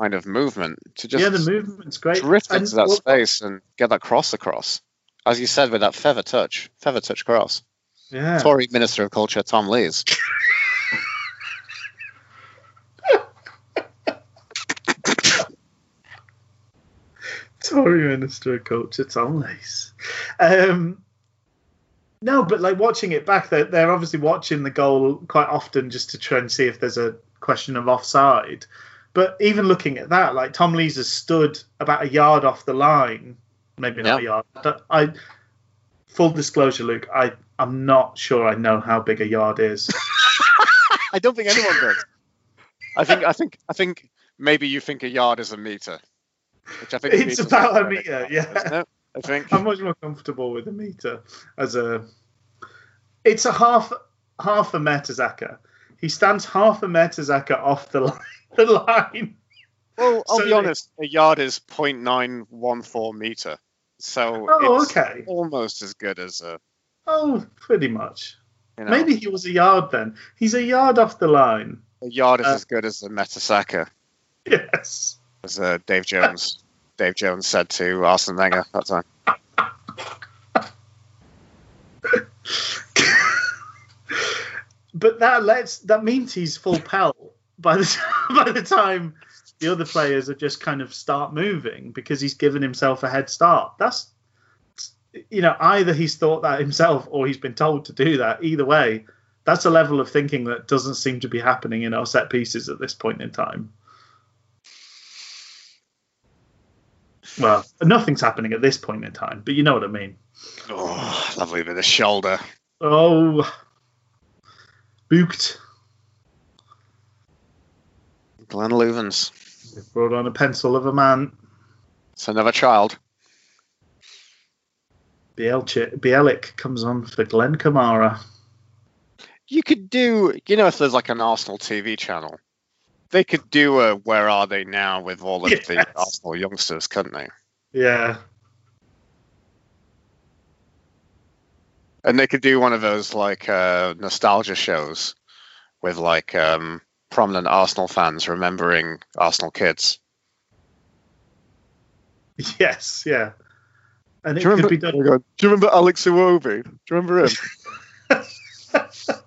kind of movement. To just yeah, the movement's great. Drift into that space and get that cross across. As you said, with that feather touch, feather touch cross. Yeah. Tory Minister of Culture, Tom Lees. Tory Minister of Culture, Tom Lees. Um, no, but like watching it back, they're, they're obviously watching the goal quite often just to try and see if there's a question of offside. But even looking at that, like Tom Lees has stood about a yard off the line, maybe not yeah. a yard. I, full disclosure, Luke, I, I'm not sure I know how big a yard is. I don't think anyone does. I think, I think, I think maybe you think a yard is a metre. Which I think it's about a meter, yeah. I think I'm much more comfortable with a meter as a. It's a half half a Mertesacker. He stands half a Mertesacker off the line. The line. Well, I'll so be honest. A yard is zero point nine one four meter, so oh, it's okay. almost as good as a. Oh, pretty much. You know, maybe he was a yard then. He's a yard off the line. A yard is uh, as good as a Mertesacker. Yes. As uh, Dave Jones, Dave Jones said to Arsene Wenger that time. But that lets that means he's full pelt by the time, by the time the other players are just kind of start moving because he's given himself a head start. That's you know either he's thought that himself or he's been told to do that. Either way, that's a level of thinking that doesn't seem to be happening in our set pieces at this point in time. Well, nothing's happening at this point in time, but you know what I mean. Oh, lovely bit of shoulder. Oh, booked. Glenn Leuven's. They've brought on a pencil of a man. It's another child. Bielch- Bielik comes on for Glenn Kamara. You could do, you know, if there's like an Arsenal T V channel, they could do a Where Are They Now with all of yes. the Arsenal youngsters, couldn't they? Yeah. And they could do one of those like uh, nostalgia shows with like um, prominent Arsenal fans remembering Arsenal kids. Yes, yeah. And do it could remember, be done. Oh, do you remember Alex Iwobi? Do you remember him?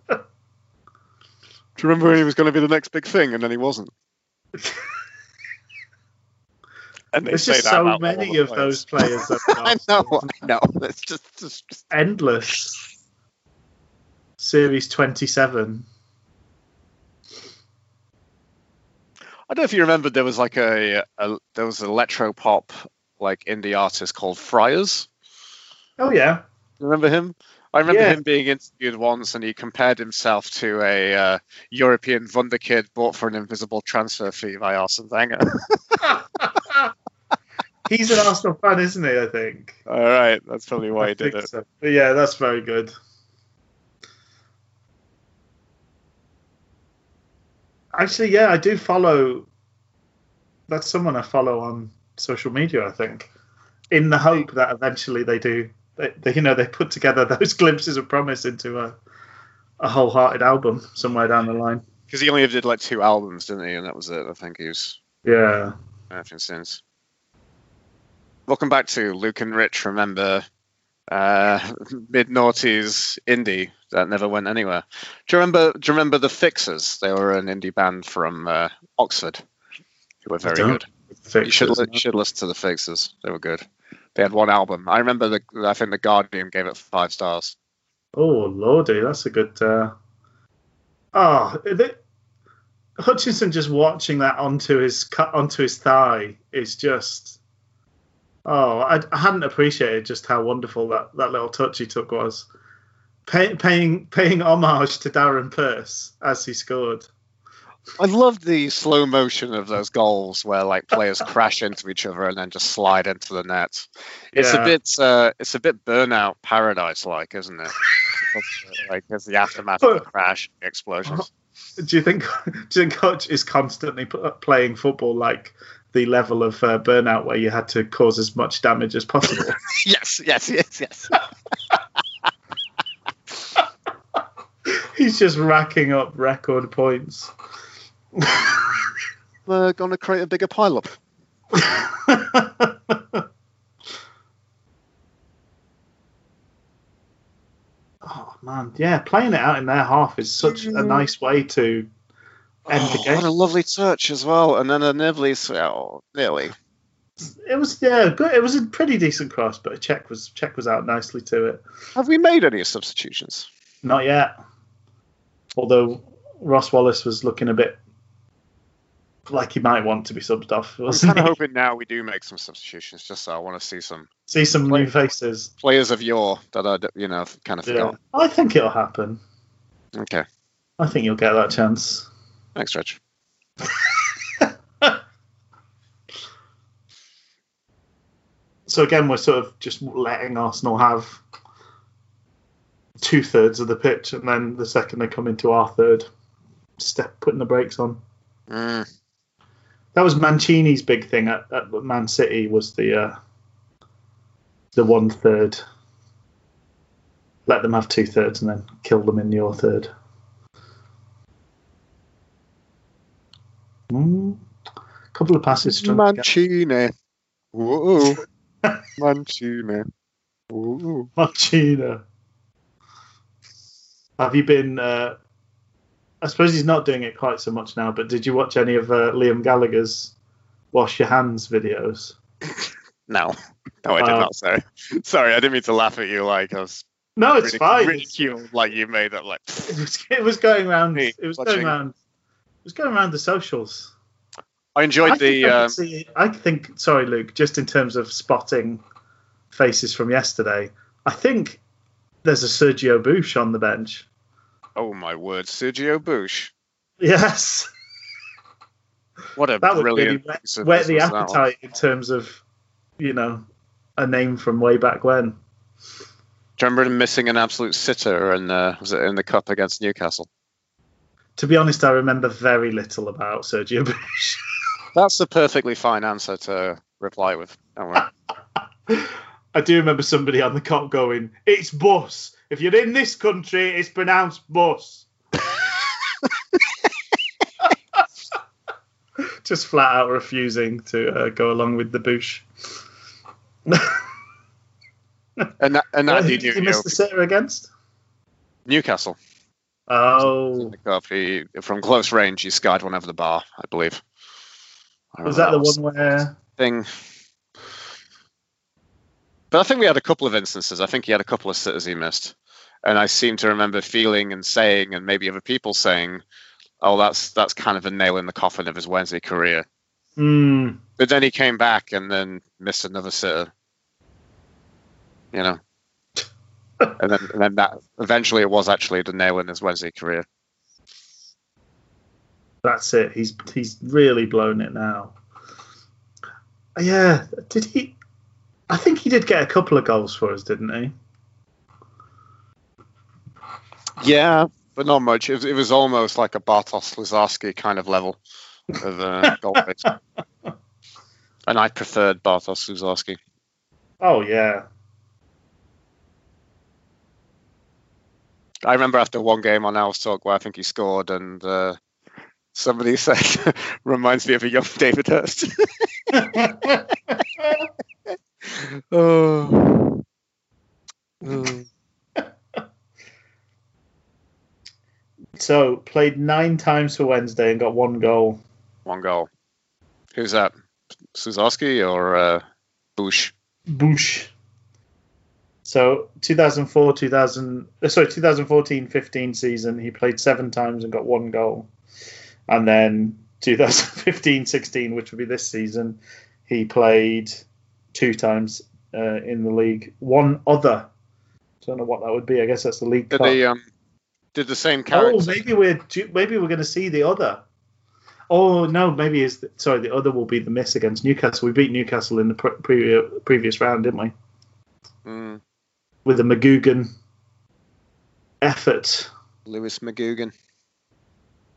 Do you remember when he was going to be the next big thing and then he wasn't? And they There's say just that so many of those players. That I know, I know. It's just, it's just endless. Series twenty-seven. I don't know if you remember, there was like a, a there was an electro pop like indie artist called Friars. Oh yeah, remember him? I remember yeah. him being interviewed once, and he compared himself to a uh, European wunderkid bought for an invisible transfer fee by Arsene Wenger. He's an Arsenal fan, isn't he? I think. All right, that's probably why I he did it. So. Yeah, that's very good. Actually, yeah, I do follow. That's someone I follow on social media, I think, in the hope that eventually they do. They, they, you know, they put together those glimpses of promise into a a wholehearted album somewhere down the line. Because he only did like two albums, didn't he? And that was it. I think he was. Yeah. Anything since. Welcome back to Luke and Rich. Remember uh, mid noughties indie that never went anywhere. Do you remember? Do you remember the Fixers? They were an indie band from uh, Oxford who were very good. Fixers, you should li- should listen to the Fixers. They were good. They had one album. I remember the. I think the Guardian gave it five stars. Oh lordy, that's a good. Ah, uh... oh, they... Hutchinson just watching that onto his onto his thigh is just. Oh, I, I hadn't appreciated just how wonderful that, that little touch he took was. Pay, paying paying homage to Darren Pearce as he scored. I loved the slow motion of those goals where like players crash into each other and then just slide into the net. It's yeah. a bit, uh, it's a bit Burnout Paradise like, isn't it? Like there's the aftermath of the crash, the explosions. Do you think? Do you think Hutch is constantly playing football like the level of uh, Burnout where you had to cause as much damage as possible? yes, yes, yes, yes. He's just racking up record points. We're uh, going to create a bigger pile-up. Oh, man. Yeah, playing it out in their half is such a nice way to end oh, the game. What a lovely touch as well. And then a nibbly swell, nearly. It was, yeah, good. It was a pretty decent cross, but a check was, check was out nicely to it. Have we made any substitutions? Not yet. Although Ross Wallace was looking a bit like he might want to be subbed off. I'm kind of hoping now we do make some substitutions, just so I want to see some see some play, new faces, players of yore that I you know kind of yeah. forgot. I think it'll happen. Okay, I think you'll get that chance. Thanks, Rich. So again, we're sort of just letting Arsenal have two thirds of the pitch, and then the second they come into our third, step putting the brakes on. Mm. That was Mancini's big thing at, at Man City, was the uh, the one third. Let them have two thirds and then kill them in your third. Mm. A couple of passes. Mancini. Whoa. Mancini. Whoa. Mancini. Have you been... Uh, I suppose he's not doing it quite so much now, but did you watch any of uh, Liam Gallagher's Wash Your Hands videos? No. No, I did uh, not, sorry. Sorry, I didn't mean to laugh at you like I was... No, it's ridic- fine. Ridicule like you made up. Like, it was, it was going around... It was going around, it was going around the socials. I enjoyed I the. I, um, see, I think. Sorry, Luke. Just in terms of spotting faces from yesterday, I think there's a Sergio Busquets on the bench. Oh my word, Sergio Busquets! Yes. What a that brilliant! That really whet the appetite in terms of, you know, a name from way back when. Do you remember him missing an absolute sitter in uh, was it in the cup against Newcastle? To be honest, I remember very little about Sergio Busquets. That's the perfectly fine answer to reply with. Don't worry. I do remember somebody on the cop going, "It's bus. If you're in this country, it's pronounced bus." Just flat out refusing to uh, go along with the Busquets. And that, and that, who did he miss the sitter against? Newcastle. Oh. He, from close range, he skied one over the bar, I believe. I was that, that the was one where... thing? But I think we had a couple of instances. I think he had a couple of sitters he missed. And I seem to remember feeling and saying, and maybe other people saying, oh, that's that's kind of a nail in the coffin of his Wednesday career. Mm. But then he came back and then missed another sitter. You know? And then, and then that eventually it was actually the nail in his Wednesday career. That's it. He's he's really blown it now. Yeah, did he? I think he did get a couple of goals for us, didn't he? Yeah, but not much. It was, it was almost like a Bartosz Luzarski kind of level of uh, goal pitch. And I preferred Bartosz Luzarski. Oh yeah. I remember after one game on Owls Talk where I think he scored, and uh, somebody said, reminds me of a young David Hurst. oh. Oh. So, played nine times for Wednesday and got one goal. One goal. Who's that? Suzoski or uh, Bush? Bush. So two thousand four, two thousand, sorry, twenty fourteen fifteen season, he played seven times and got one goal. And then twenty fifteen sixteen, which would be this season, he played two times uh, in the league. One other. I don't know what that would be. I guess that's the league did cup. They, um, did the same character. Oh, maybe we're, maybe we're going to see the other. Oh, no, maybe it's... The, sorry, the other will be the miss against Newcastle. We beat Newcastle in the pre- pre- previous round, didn't we? Mm. With a McGugan effort. Lewis McGugan.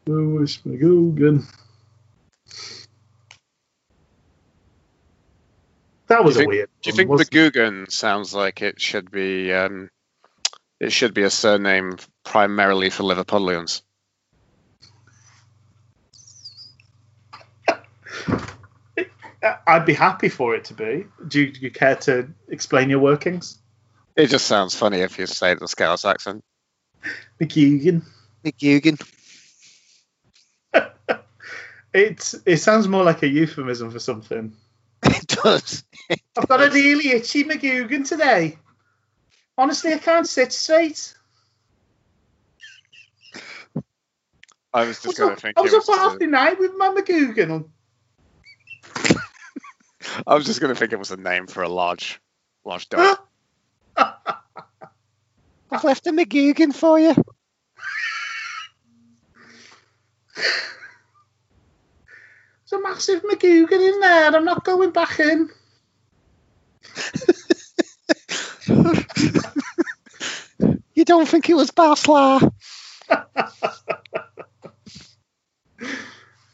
Lewis McGugan. That was think, a weird. Do you think McGugan sounds like it should be? Um, it should be a surname primarily for Liverpudlians. I'd be happy for it to be. Do you, do you care to explain your workings? It just sounds funny if you say the Scouse accent. McGugan. McGugan. it, it sounds more like a euphemism for something. It does. It I've does. got a really itchy McGugan today. Honestly, I can't sit straight. I was just going to think... I was up half the night with my McGugan on. I was just going to think it was a name for a large, large dog. I've left a McGugan for you. There's a massive McGugan in there, and I'm not going back in. You don't think it was Baslar?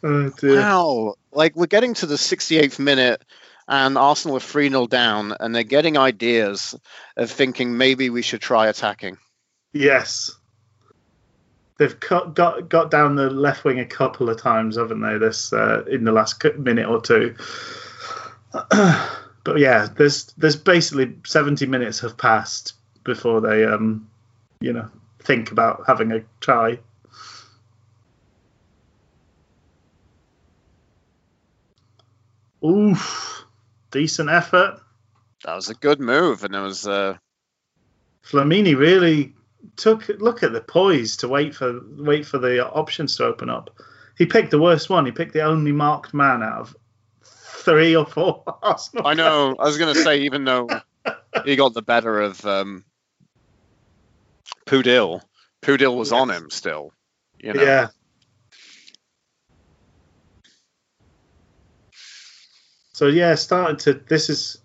Oh, dear. Wow. Like, we're getting to the sixty-eighth minute, and Arsenal are three nil down, and they're getting ideas of thinking maybe we should try attacking. Yes. They've got got, got down the left wing a couple of times, haven't they, this uh, in the last minute or two. But, yeah, there's there's basically seventy minutes have passed before they, um, you know, think about having a try. Oof. Decent effort. That was a good move, and it was... Uh... Flamini really took... Look at the poise to wait for wait for the options to open up. he picked the worst one. He picked the only marked man out of three or four Arsenal. I know. I was going to say, even though he got the better of um, Pudil, Pudil was yes. on him still. You know? Yeah. So yeah, started to. This is.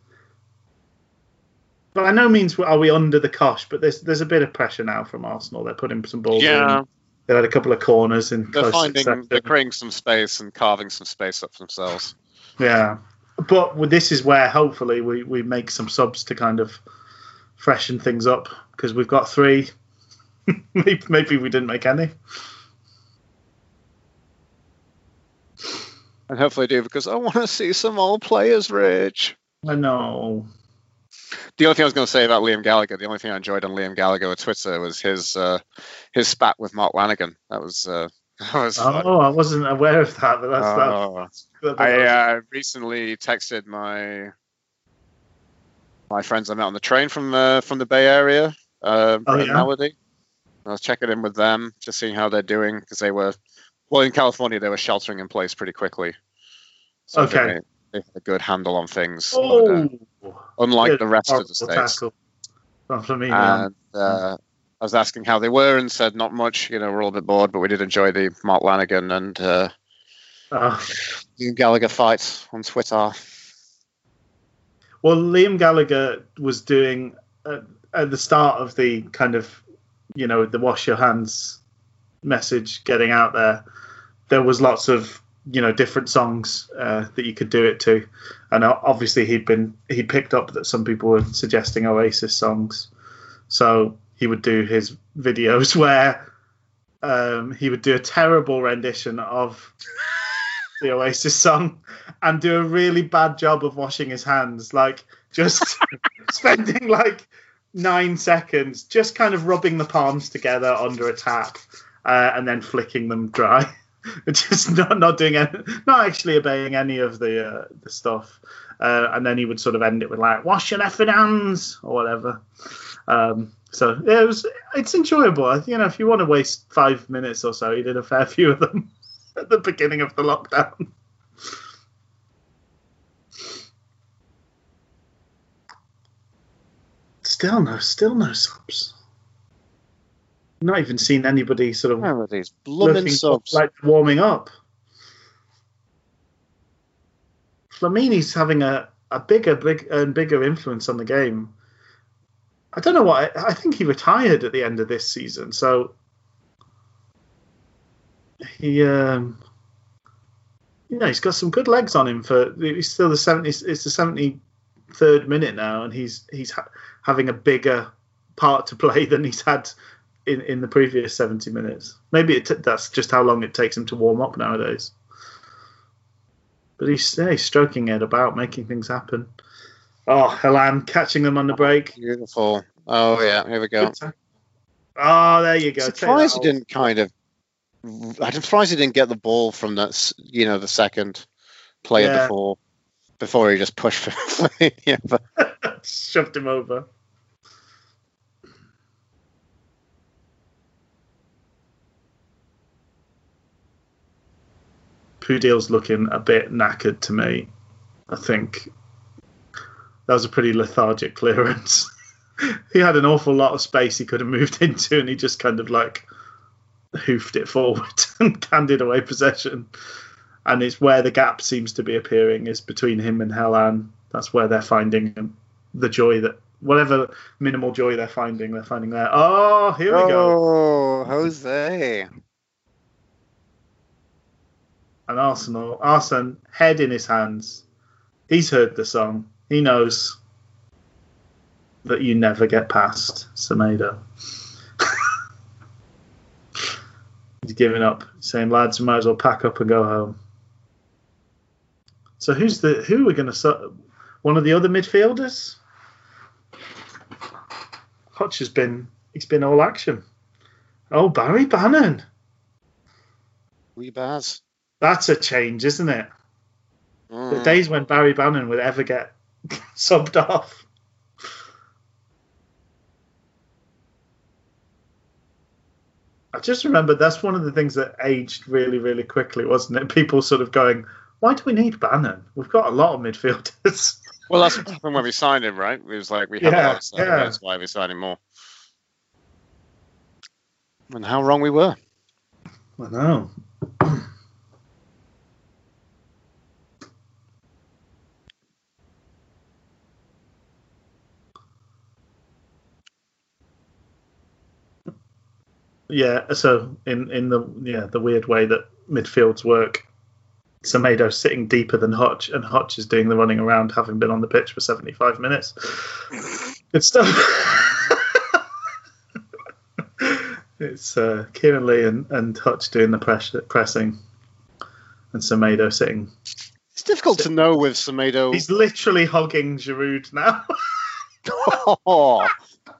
By no means are we under the cosh, but there's there's a bit of pressure now from Arsenal. They're putting some balls yeah. in. They had a couple of corners and they're finding succession. They're creating some space and carving some space up for themselves. Yeah, but this is where hopefully we, we make some subs to kind of freshen things up, because we've got three. maybe, maybe we didn't make any. And hopefully do, because I want to see some old players, Rich. I know. The only thing I was going to say about Liam Gallagher, the only thing I enjoyed on Liam Gallagher with Twitter was his uh, his spat with Mark Lanigan. That was. Uh, that was oh, fun. I wasn't aware of that. But that's, oh. that's, that's I uh, recently texted my my friends I met on the train from uh, from the Bay Area, uh, oh, yeah. Melody. I was checking in with them, just seeing how they're doing, because they were. Well, in California, they were sheltering in place pretty quickly. So okay. They, they had a good handle on things. Oh, uh, unlike good. the rest Horrible of the states. Me, and uh, I was asking how they were and said not much. You know, we're all a bit bored, but we did enjoy the Mark Lanigan and uh, uh, Liam Gallagher fights on Twitter. Well, Liam Gallagher was doing, uh, at the start of the kind of, you know, the wash your hands message getting out there, there was lots of, you know, different songs uh, that you could do it to, and obviously he'd been he picked up that some people were suggesting Oasis songs, so he would do his videos where um, he would do a terrible rendition of the Oasis song and do a really bad job of washing his hands, like just spending like nine seconds just kind of rubbing the palms together under a tap. Uh, and then flicking them dry, just not not doing any, not actually obeying any of the uh, the stuff. Uh, and then he would sort of end it with like "wash your effing hands" or whatever. Um, so yeah, it was it's enjoyable. You know, if you want to waste five minutes or so, he did a fair few of them at the beginning of the lockdown. Still no, still no subs. Not even seen anybody sort of oh, these looking subs. Like warming up. Flamini's having a, a bigger, big and bigger influence on the game. I don't know why. I, I think he retired at the end of this season, so he, um, you know, he's got some good legs on him. For he's still the seventy. It's the seventy-third minute now, and he's he's ha- having a bigger part to play than he's had. In, in the previous seventy minutes. Maybe it t- that's just how long it takes him to warm up nowadays. But he's, yeah, he's stroking it about, making things happen. Oh, Helan, catching them on the break. Beautiful. Oh, yeah, here we go. Oh, there you go. I'm surprised he didn't kind of... I'm surprised he didn't get the ball from that, you know, the second player yeah. before before he just pushed for yeah, but... Shoved him over. Pudil's looking a bit knackered to me. I think that was a pretty lethargic clearance. He had an awful lot of space he could have moved into, and he just kind of like hoofed it forward and handed away possession. And it's where the gap seems to be appearing is between him and Helan. That's where they're finding the joy that whatever minimal joy they're finding, they're finding there. Oh, here we oh, go. Oh, Jose. And Arsenal, Arsene, head in his hands. He's heard the song. He knows that you never get past Semedo. He's giving up, saying, "Lads, we might as well pack up and go home." So who's the who are we going to su- one of the other midfielders? Hutch has been he's been all action. Oh, Barry Bannon. Wee Baz. That's a change, isn't it? Mm. The days when Barry Bannon would ever get subbed off. I just remember that's one of the things that aged really, really quickly, wasn't it? People sort of going, why do we need Bannon? We've got a lot of midfielders. Well, that's what happened when we signed him, right? It was like, we had yeah, a lot of signed him, yeah. That's why we signed him more. And how wrong we were. I know. Yeah, so in, in the yeah the weird way that midfields work, Semedo sitting deeper than Hutch, and Hutch is doing the running around, having been on the pitch for seventy-five minutes. Good stuff. It's uh, Kieran Lee and, and Hutch doing the press, pressing, and Semedo sitting. It's difficult sitting. to know with Semedo. He's literally hogging Giroud now. Oh,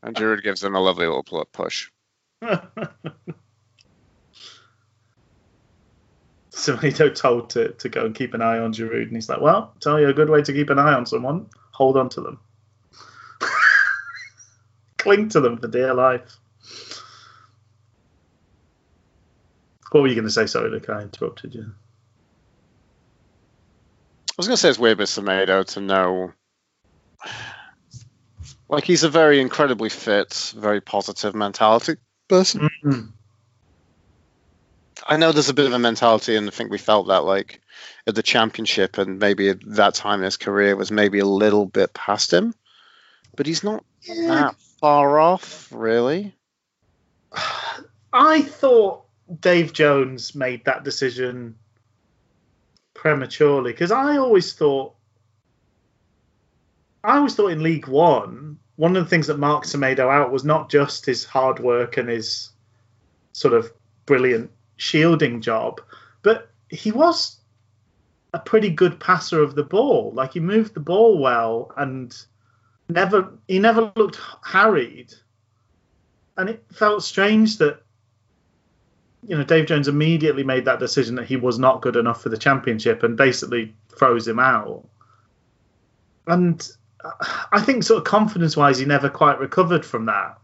and Giroud gives him a lovely little push. Semedo told to, to go and keep an eye on Giroud, and he's like, well, I'll tell you a good way to keep an eye on someone, hold on to them. Cling to them for dear life. What were you going to say? Sorry, Luke, I interrupted you. I was going to say it's weird with Semedo to know. Like, he's a very incredibly fit, very positive mentality person. Mm-hmm. I know there's a bit of a mentality, and I think we felt that, like, at the championship, and maybe at that time in his career was maybe a little bit past him. But he's not yeah. that far off, really. I thought Dave Jones made that decision prematurely, because I always thought, I always thought in League One, one of the things that marked Semedo out was not just his hard work and his sort of brilliant shielding job, but he was a pretty good passer of the ball. Like, he moved the ball well, and never he never looked harried. And it felt strange that, you know, Dave Jones immediately made that decision that he was not good enough for the championship and basically throws him out. And I think sort of confidence-wise, he never quite recovered from that,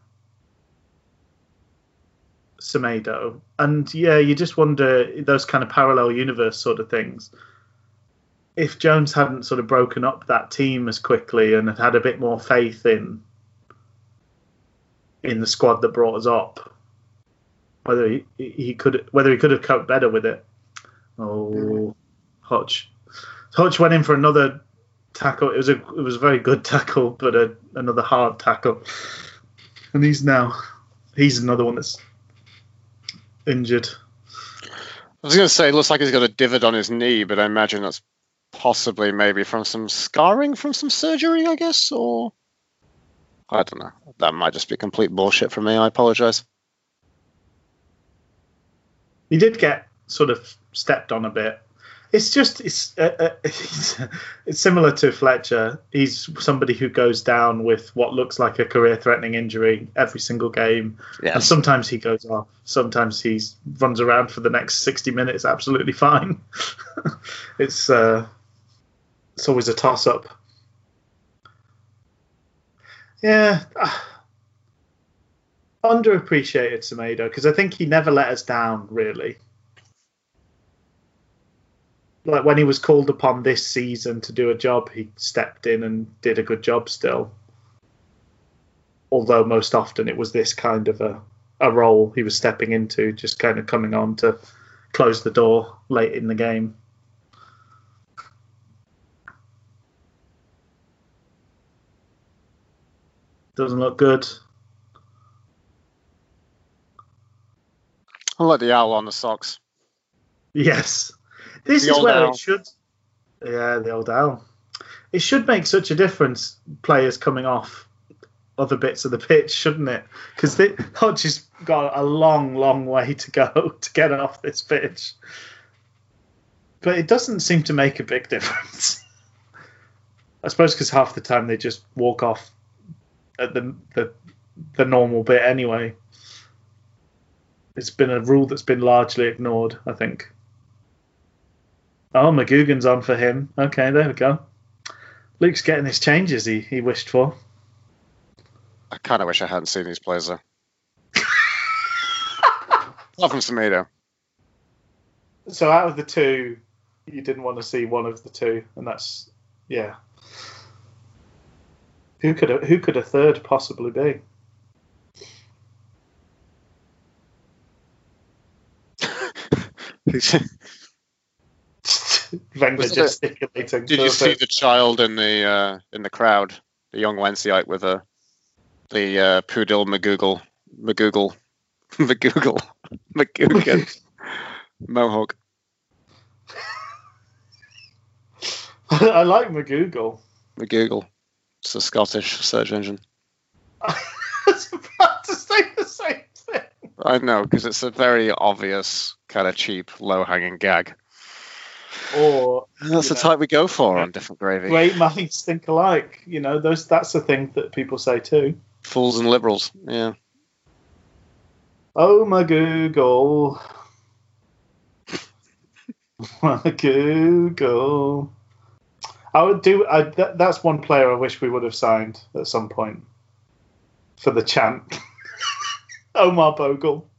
Semedo. And, yeah, you just wonder, those kind of parallel universe sort of things, if Jones hadn't sort of broken up that team as quickly and had had a bit more faith in in the squad that brought us up, whether he, he could whether he could have coped better with it. Oh, Hutch. Hutch went in for another tackle. It was a it was a very good tackle, but a, another hard tackle. And he's now he's another one that's injured. I was going to say, it looks like he's got a divot on his knee, but I imagine that's possibly maybe from some scarring, from some surgery, I guess, or I don't know. That might just be complete bullshit from me. I apologise. He did get sort of stepped on a bit. It's just, it's, uh, uh, it's it's similar to Fletcher. He's somebody who goes down with what looks like a career-threatening injury every single game. Yeah. And sometimes he goes off. Sometimes he runs around for the next sixty minutes absolutely fine. it's uh, it's always a toss-up. Yeah. Underappreciated Semedo, because I think he never let us down, really. Like, when he was called upon this season to do a job, he stepped in and did a good job still. Although most often it was this kind of a, a role he was stepping into, just kind of coming on to close the door late in the game. Doesn't look good. I like the owl on the socks. Yes. This is where it should, yeah, the old owl. It should make such a difference, players coming off other bits of the pitch, shouldn't it? Because Hodge has got a long, long way to go to get off this pitch. But it doesn't seem to make a big difference. I suppose because half the time they just walk off at the, the the normal bit anyway. It's been a rule that's been largely ignored, I think. Oh, McGugan's on for him. Okay, there we go. Luke's getting his changes he, he wished for. I kind of wish I hadn't seen these players, though. Apart from Semedo. So out of the two, you didn't want to see one of the two, and that's yeah. Who could a, who could a third possibly be? Wenger gesticulating. Did you see the child in the uh, in the crowd, the young Wednesdayite with a the uh, Pudil McGugan McGugan McGugan McGugan mohawk? I like McGugan. McGugan. It's a Scottish search engine. I was about to say the same thing. I know, because it's a very obvious, kind of cheap, low-hanging gag. Or that's the know, type we go for on Different Gravy. Great minds think alike. You know, those that's a thing that people say too. Fools and liberals, yeah. Oh my Google. My Google. I would do. I, that, that's one player I wish we would have signed at some point for the chant. Omar Bogle.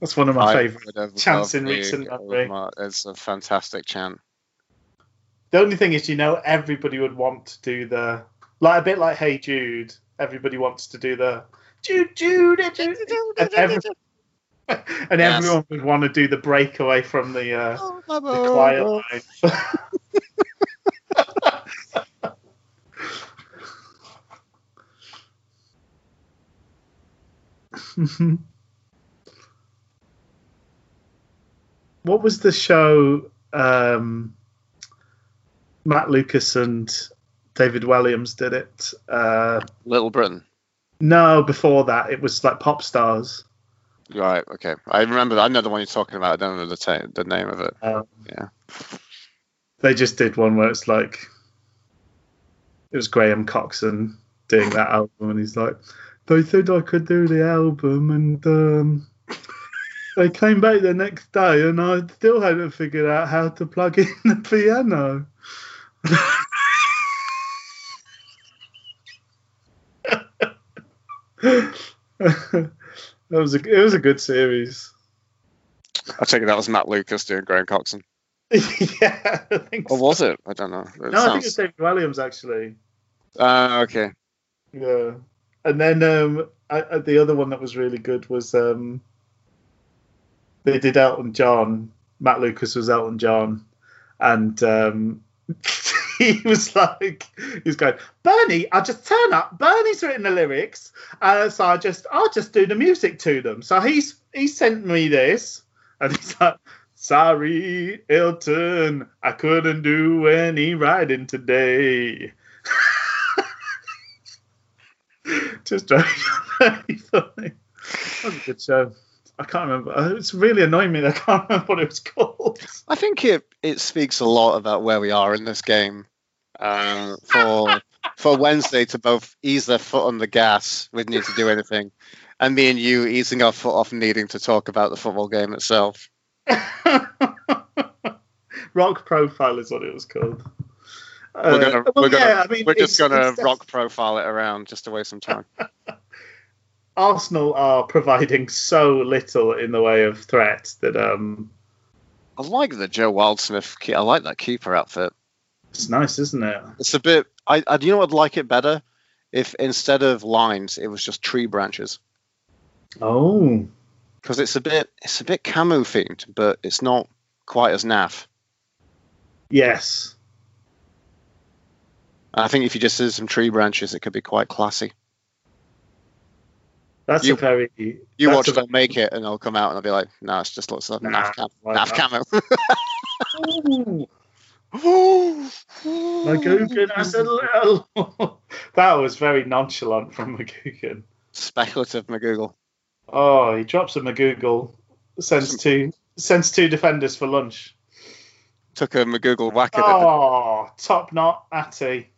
That's one of my favourite chants in recent memory. It's a fantastic chant. The only thing is, you know, everybody would want to do the like a bit like Hey Jude. Everybody wants to do the Jude Jude Jude Jude. And yes. Everyone would want to do the breakaway from the, uh, oh, the quiet oh. line. What was the show um, Matt Lucas and David Williams did it? Uh, Little Britain? No, before that. It was like Pop Stars. Right, okay. I remember that. I know the one you're talking about. I don't know the, ta- the name of it. Um, yeah. They just did one where it's like, it was Graham Coxon doing that album, and he's like, they said I could do the album, and um, they came back the next day, and I still hadn't figured out how to plug in the piano. that was a, it was a good series. I take it that was Matt Lucas doing Graham Coxon. Yeah, I think so. Or was it? I don't know. It no, sounds... I think it's David Williams, actually. Ah, uh, okay. Yeah. And then um, I, I, the other one that was really good was um, they did Elton John. Matt Lucas was Elton John. And um, he was like, he was going, Bernie, I just turn up. Bernie's written the lyrics. Uh, so I just, I'll just do the music to them. So he's he sent me this. And he's like, sorry, Elton, I couldn't do any riding today. Just very funny. That was a good show. I can't remember. It's really annoying me. I can't remember what it was called. I think it it speaks a lot about where we are in this game. Um, for for Wednesday to both ease their foot on the gas with need to do anything, and me and you easing our foot off needing to talk about the football game itself. Rock Profile is what it was called. We're gonna, uh, well, we're, gonna, yeah, I mean, we're just going to rock profile it around just to waste some time. Arsenal are providing so little in the way of threat that um, I like the Joe Wildsmith. I like that keeper outfit. It's nice, isn't it? It's a bit. I, I you know, I'd like it better if instead of lines, it was just tree branches. Oh. Because it's a bit, it's a bit camo themed, but it's not quite as naff. Yes. I think if you just did some tree branches, it could be quite classy. That's you, a very you watch them make it, and I'll come out and I'll be like, "No, nah, it's just looks like nah, naff, cam- naff camo." McGugan, I said, little. That was very nonchalant from McGugan. Speculative McGugan. Oh, he drops a McGugan, sends two, sends two defenders for lunch. Took a McGugan whack at it. Oh, top knot, Atty.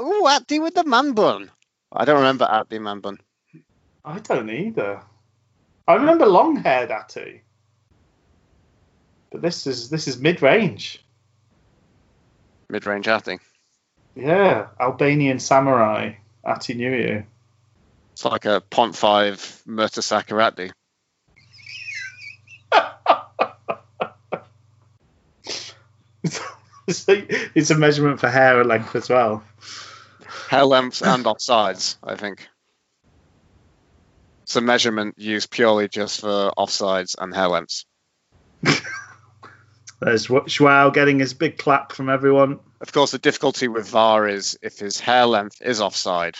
Oh, Atty with the man bun. I don't remember Atty man bun. I don't either. I remember long-haired Atty, but this is this is mid-range. Mid-range Atty. Yeah, Albanian samurai Atdhe Nuhiu. It's like a point five Mertesacker Atty. It's a measurement for hair length as well. Hair length and offsides, I think. It's a measurement used purely just for offsides and hair lengths. There's Joao getting his big clap from everyone. Of course, the difficulty with V A R is if his hair length is offside,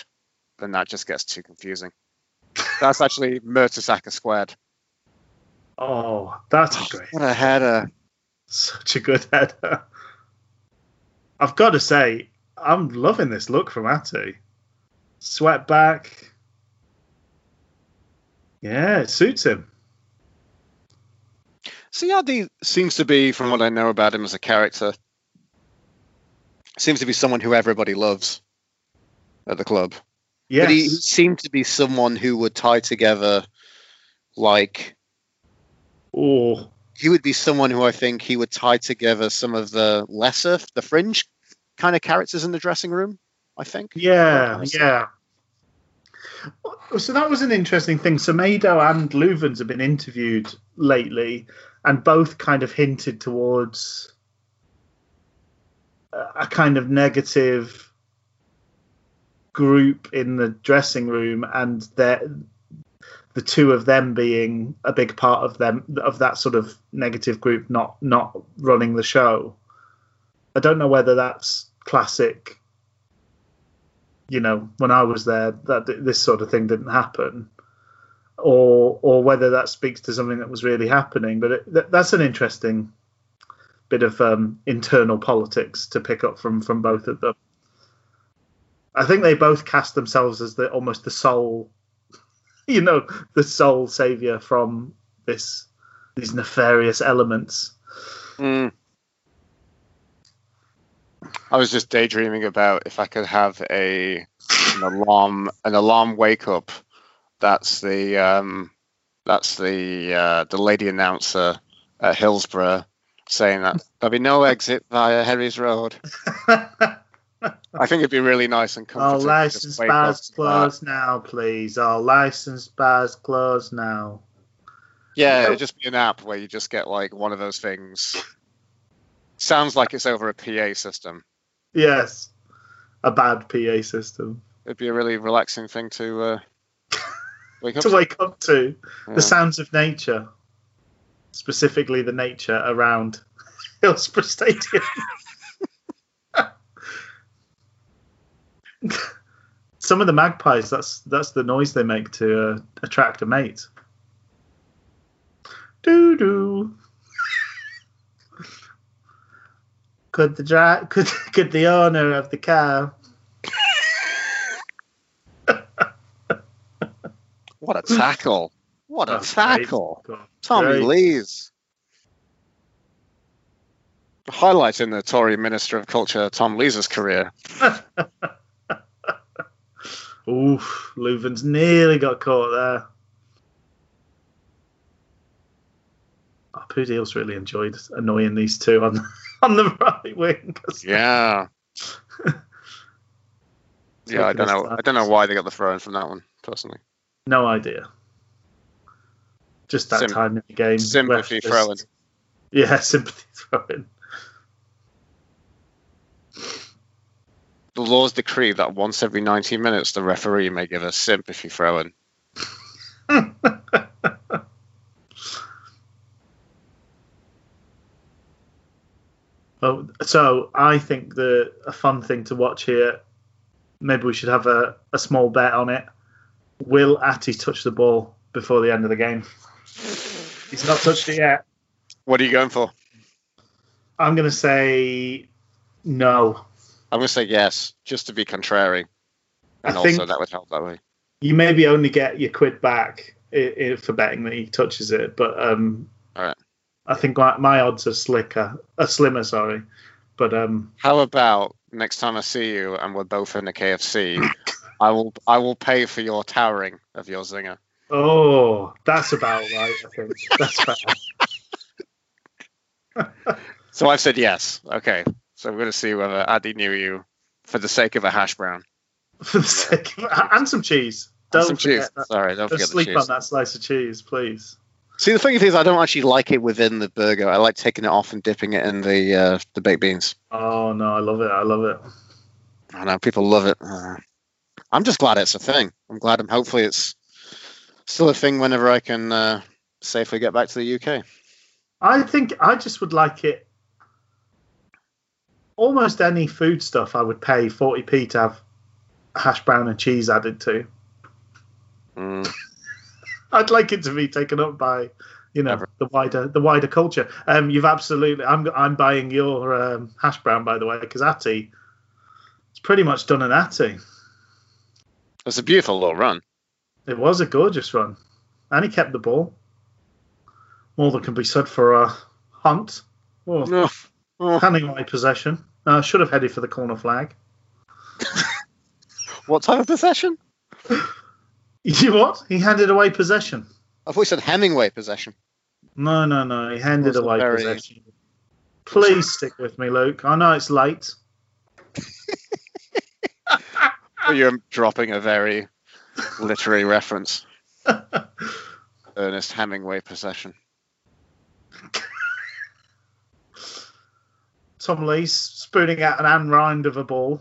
then that just gets too confusing. That's actually Mertesacker squared. Oh, that's oh, great. What a header. Such a good header. I've got to say, I'm loving this look from Atdhe. Sweat back. Yeah, it suits him. See, Atdhe seems to be, from what I know about him as a character, seems to be someone who everybody loves at the club. Yes. But he, he seemed to be someone who would tie together, like... Oh. He would be someone who I think he would tie together some of the lesser, the fringe kind of characters in the dressing room, I think. Yeah, yeah. So that was an interesting thing. Semedo and Leuven have been interviewed lately, and both kind of hinted towards a kind of negative group in the dressing room, and the the two of them being a big part of them of that sort of negative group not not running the show. I don't know whether that's classic. You know, when I was there, that this sort of thing didn't happen, or or whether that speaks to something that was really happening. But it, that, that's an interesting bit of um, internal politics to pick up from from both of them. I think they both cast themselves as the almost the sole, you know, the sole savior from this these nefarious elements. Mm. I was just daydreaming about if I could have a an alarm an alarm wake up. That's the um, that's the uh, the lady announcer at Hillsborough saying that there'll be no exit via Harry's Road. I think it'd be really nice and comforting. Our license bars closed now, please. Our license bars closed now. Yeah, it'd just be an app where you just get like one of those things. Sounds like it's over a P A system. Yes, a bad P A system. It'd be a really relaxing thing to uh, wake up to. Wake up to yeah. The sounds of nature, specifically the nature around Hillsborough Stadium. Some of the magpies, that's that's the noise they make to uh, attract a mate. Doo doo. Could the dry, could could the owner of the cow? What a tackle! What a That's tackle! Great. Tom Lees, highlight in the Tory Minister of Culture Tom Lees's career. Oof! Leuven's nearly got caught there. Oh, Pudil's really enjoyed annoying these two on. On the right wing. Yeah. Yeah, I don't know. I don't know why they got the throw in from that one, personally. No idea. Just that Symp- time in the game. Sympathy throw in. Yeah, sympathy throw in. The laws decree that once every ninety minutes, the referee may give a sympathy throw in. Oh, so I think the a fun thing to watch here, maybe we should have a, a small bet on it. Will Atty touch the ball before the end of the game? He's not touched it yet. What are you going for? I'm going to say no. I'm going to say yes, just to be contrary. And I also that would help that way. You maybe only get your quid back for betting that he touches it, but... Um, all right. I think my, my odds are slicker, uh, slimmer, sorry. But um, how about next time I see you and we're both in the K F C, I will I will pay for your towering of your zinger. Oh, that's about right. I think that's fair. So I've said yes. Okay, so we're going to see whether Atdhe Nuhiu, for the sake of a hash brown, for the sake of, and some cheese. Don't and some cheese. That. Sorry, don't, don't forget sleep the cheese. On that slice of cheese, please. See, the funny thing is, I don't actually like it within the burger. I like taking it off and dipping it in the uh, the baked beans. Oh no, I love it! I love it. I know people love it. Uh, I'm just glad it's a thing. I'm glad. I'm hopefully it's still a thing whenever I can uh, safely get back to the U K. I think I just would like it. Almost any food stuff, I would pay forty p to have hash brown and cheese added to. Mm. I'd like it to be taken up by, you know, Never. the wider the wider culture. Um, you've absolutely. I'm I'm buying your um, hash brown, by the way, because Atdhe, it's pretty much done at Atdhe. It's a beautiful little run. It was a gorgeous run, and he kept the ball. More than can be said for a Hunt. Oh, oh, oh. Handing away possession. Uh, should have headed for the corner flag. What type of possession? You what? He handed away possession. I thought you said Hemingway possession. No, no, no. He handed away very... possession. Please stick with me, Luke. I know it's late. You're dropping a very literary reference. Ernest Hemingway possession. Tom Lees spooning out an Anne Rind of a ball.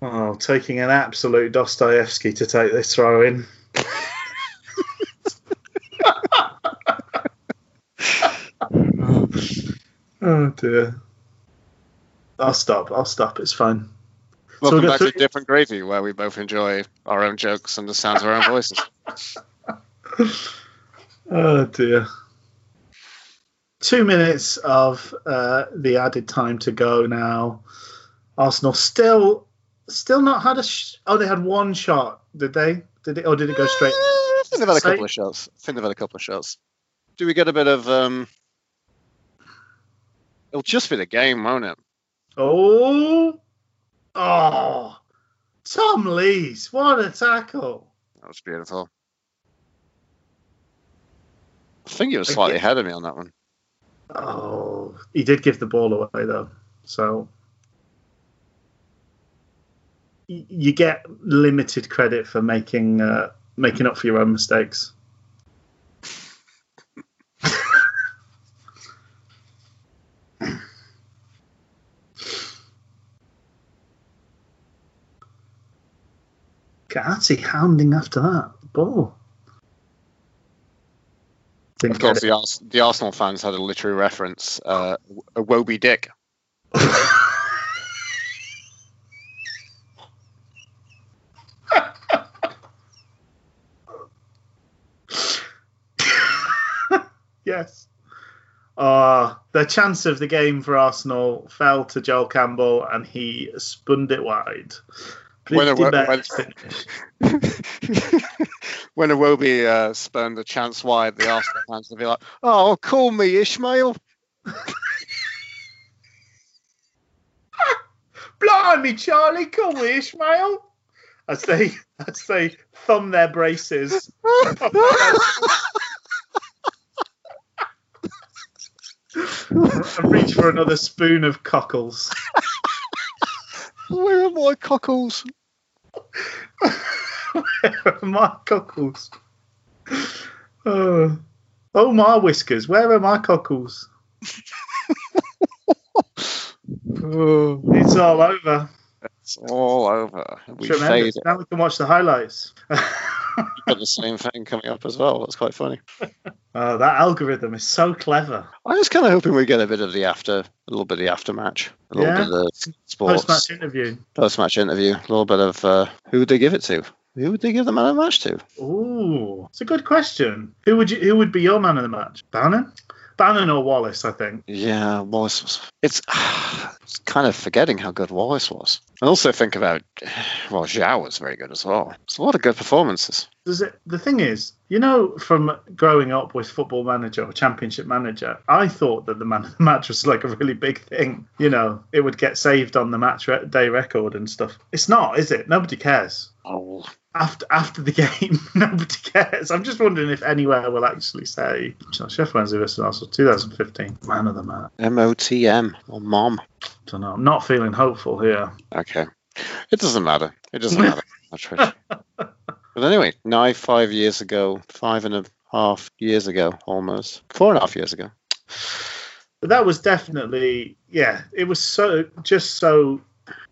Oh, taking an absolute Dostoevsky to take this throw in. Oh dear. I'll stop. I'll stop. It's fine. Welcome so back through- to Different Gravy, where we both enjoy our own jokes and the sounds of our own voices. Oh dear. Two minutes of uh, the added time to go now. Arsenal still. Still not had a... Sh- oh, they had one shot, did they? Did it, or did it go straight? Uh, I think they've had a couple of shots. I think they've had a couple of shots. Do we get a bit of... Um... It'll just be the game, won't it? Oh! Oh! Tom Lees, what a tackle! That was beautiful. I think he was slightly ahead of me on that one. Oh, he did give the ball away, though. So... You get limited credit for making uh, making up for your own mistakes. Atdhe hounding after that ball. Didn't of course, the, Ars- the Arsenal fans had a literary reference: uh, a Woby Dick. Yes. Uh, the chance of the game for Arsenal fell to Joel Campbell and he spun it wide. When a, when, when a Wobie uh, spun the chance wide, the Arsenal fans would be like, oh, call me Ishmael. Blimey, Charlie, call me Ishmael. As they, as they thumb their braces. And reach for another spoon of cockles. Where are my cockles? Where are my cockles? Uh, oh, my whiskers. Where are my cockles? Oh, it's all over. It's all over. We fade it. Now we can watch the highlights. You've got the same thing coming up as well. That's quite funny. Uh, that algorithm is so clever. I was kind of hoping we get a bit of the after, a little bit of the after match, a little yeah. bit of sports. Post-match interview. Post-match interview. A little bit of uh, who would they give it to? Who would they give the man of the match to? Ooh, it's a good question. Who would you? Who would be your man of the match? Bannon? Bannon or Wallace, I think. Yeah, Wallace was... It's, uh, it's kind of forgetting how good Wallace was. I also think about... Well, Joao was very good as well. It's a lot of good performances. Does it, the thing is, you know, from growing up with Football Manager or Championship Manager, I thought that the man of the match was like a really big thing. You know, it would get saved on the match re- day record and stuff. It's not, is it? Nobody cares. Oh. After after the game, nobody cares. I'm just wondering if anywhere will actually say Sheffield Wednesday versus Arsenal twenty fifteen man of the match. M O T M or mom. I don't know. I'm not feeling hopeful here. Okay. It doesn't matter. It doesn't matter much, Richard. But anyway, now five years ago, five and a half years ago, almost four and a half years ago. But that was definitely, yeah, it was so just so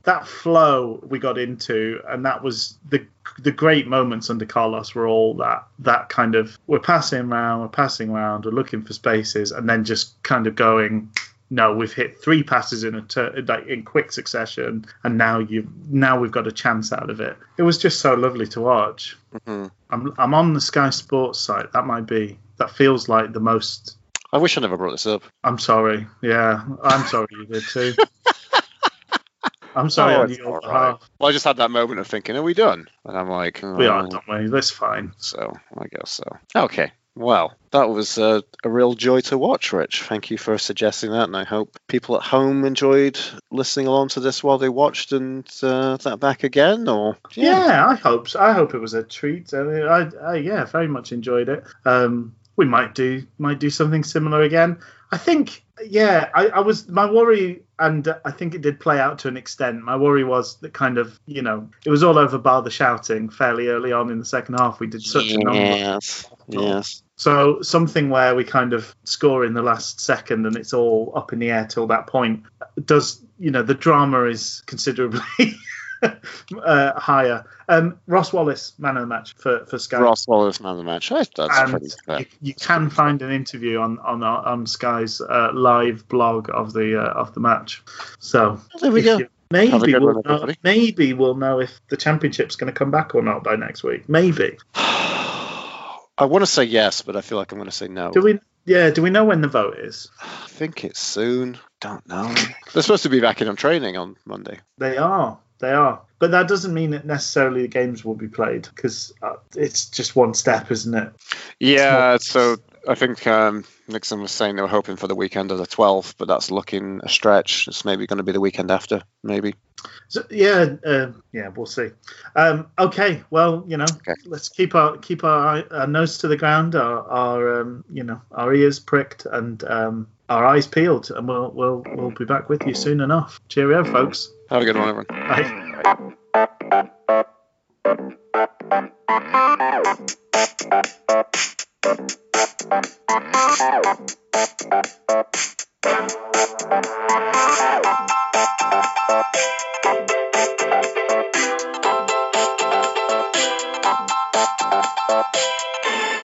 that flow we got into, and that was the the great moments under Carlos were all that that kind of we're passing around, we're passing around, we're looking for spaces, and then just kind of going, no, we've hit three passes in a ter- like in quick succession, and now you now we've got a chance out of it. It was just so lovely to watch. Mm-hmm. I'm I'm on the Sky Sports site. That might be that feels like the most. I wish I never brought this up. I'm sorry. Yeah, I'm sorry you did too. I'm sorry oh, on your behalf. Right. Well, I just had that moment of thinking, are we done? And I'm like... Oh. We are, don't we? That's fine. So, I guess so. Okay. Well, that was uh, a real joy to watch, Rich. Thank you for suggesting that, and I hope people at home enjoyed listening along to this while they watched and uh, that back again. Or yeah. yeah, I hope so. I hope it was a treat. I mean, I, I yeah, very much enjoyed it. Um, we might do might do something similar again. I think, yeah, I, I was my worry, and I think it did play out to an extent. My worry was that kind of, you know, it was all over bar the shouting fairly early on in the second half. We did such a number. Yes, yes. So something where we kind of score in the last second and it's all up in the air till that point does, you know, the drama is considerably uh, higher. Um, Ross Wallace, man of the match for, for Sky. Ross Wallace, man of the match. That's and pretty fair. You, you can find an interview on on, our, on Sky's uh, live blog of the uh, of the match. So there we go. You, maybe we'll know, maybe we'll know if the championship's going to come back or not by next week. Maybe. I want to say yes, but I feel like I'm going to say no. Do we? Yeah. Do we know when the vote is? I think it's soon. Don't know. They're supposed to be back in on training on Monday. They are. They are. But that doesn't mean that necessarily the games will be played, because it's just one step, isn't it? Yeah, not... so I think um, Nixon was saying they were hoping for the weekend of the twelfth, but that's looking a stretch. It's maybe going to be the weekend after, maybe. So, yeah, uh, yeah, we'll see. Um, okay, well, you know, okay. Let's keep our keep our, our nose to the ground, our, our um, you know, our ears pricked, and um, our eyes peeled, and we'll we'll we'll be back with you soon enough. Cheerio, folks. Have a good one, everyone. Bye. Bye.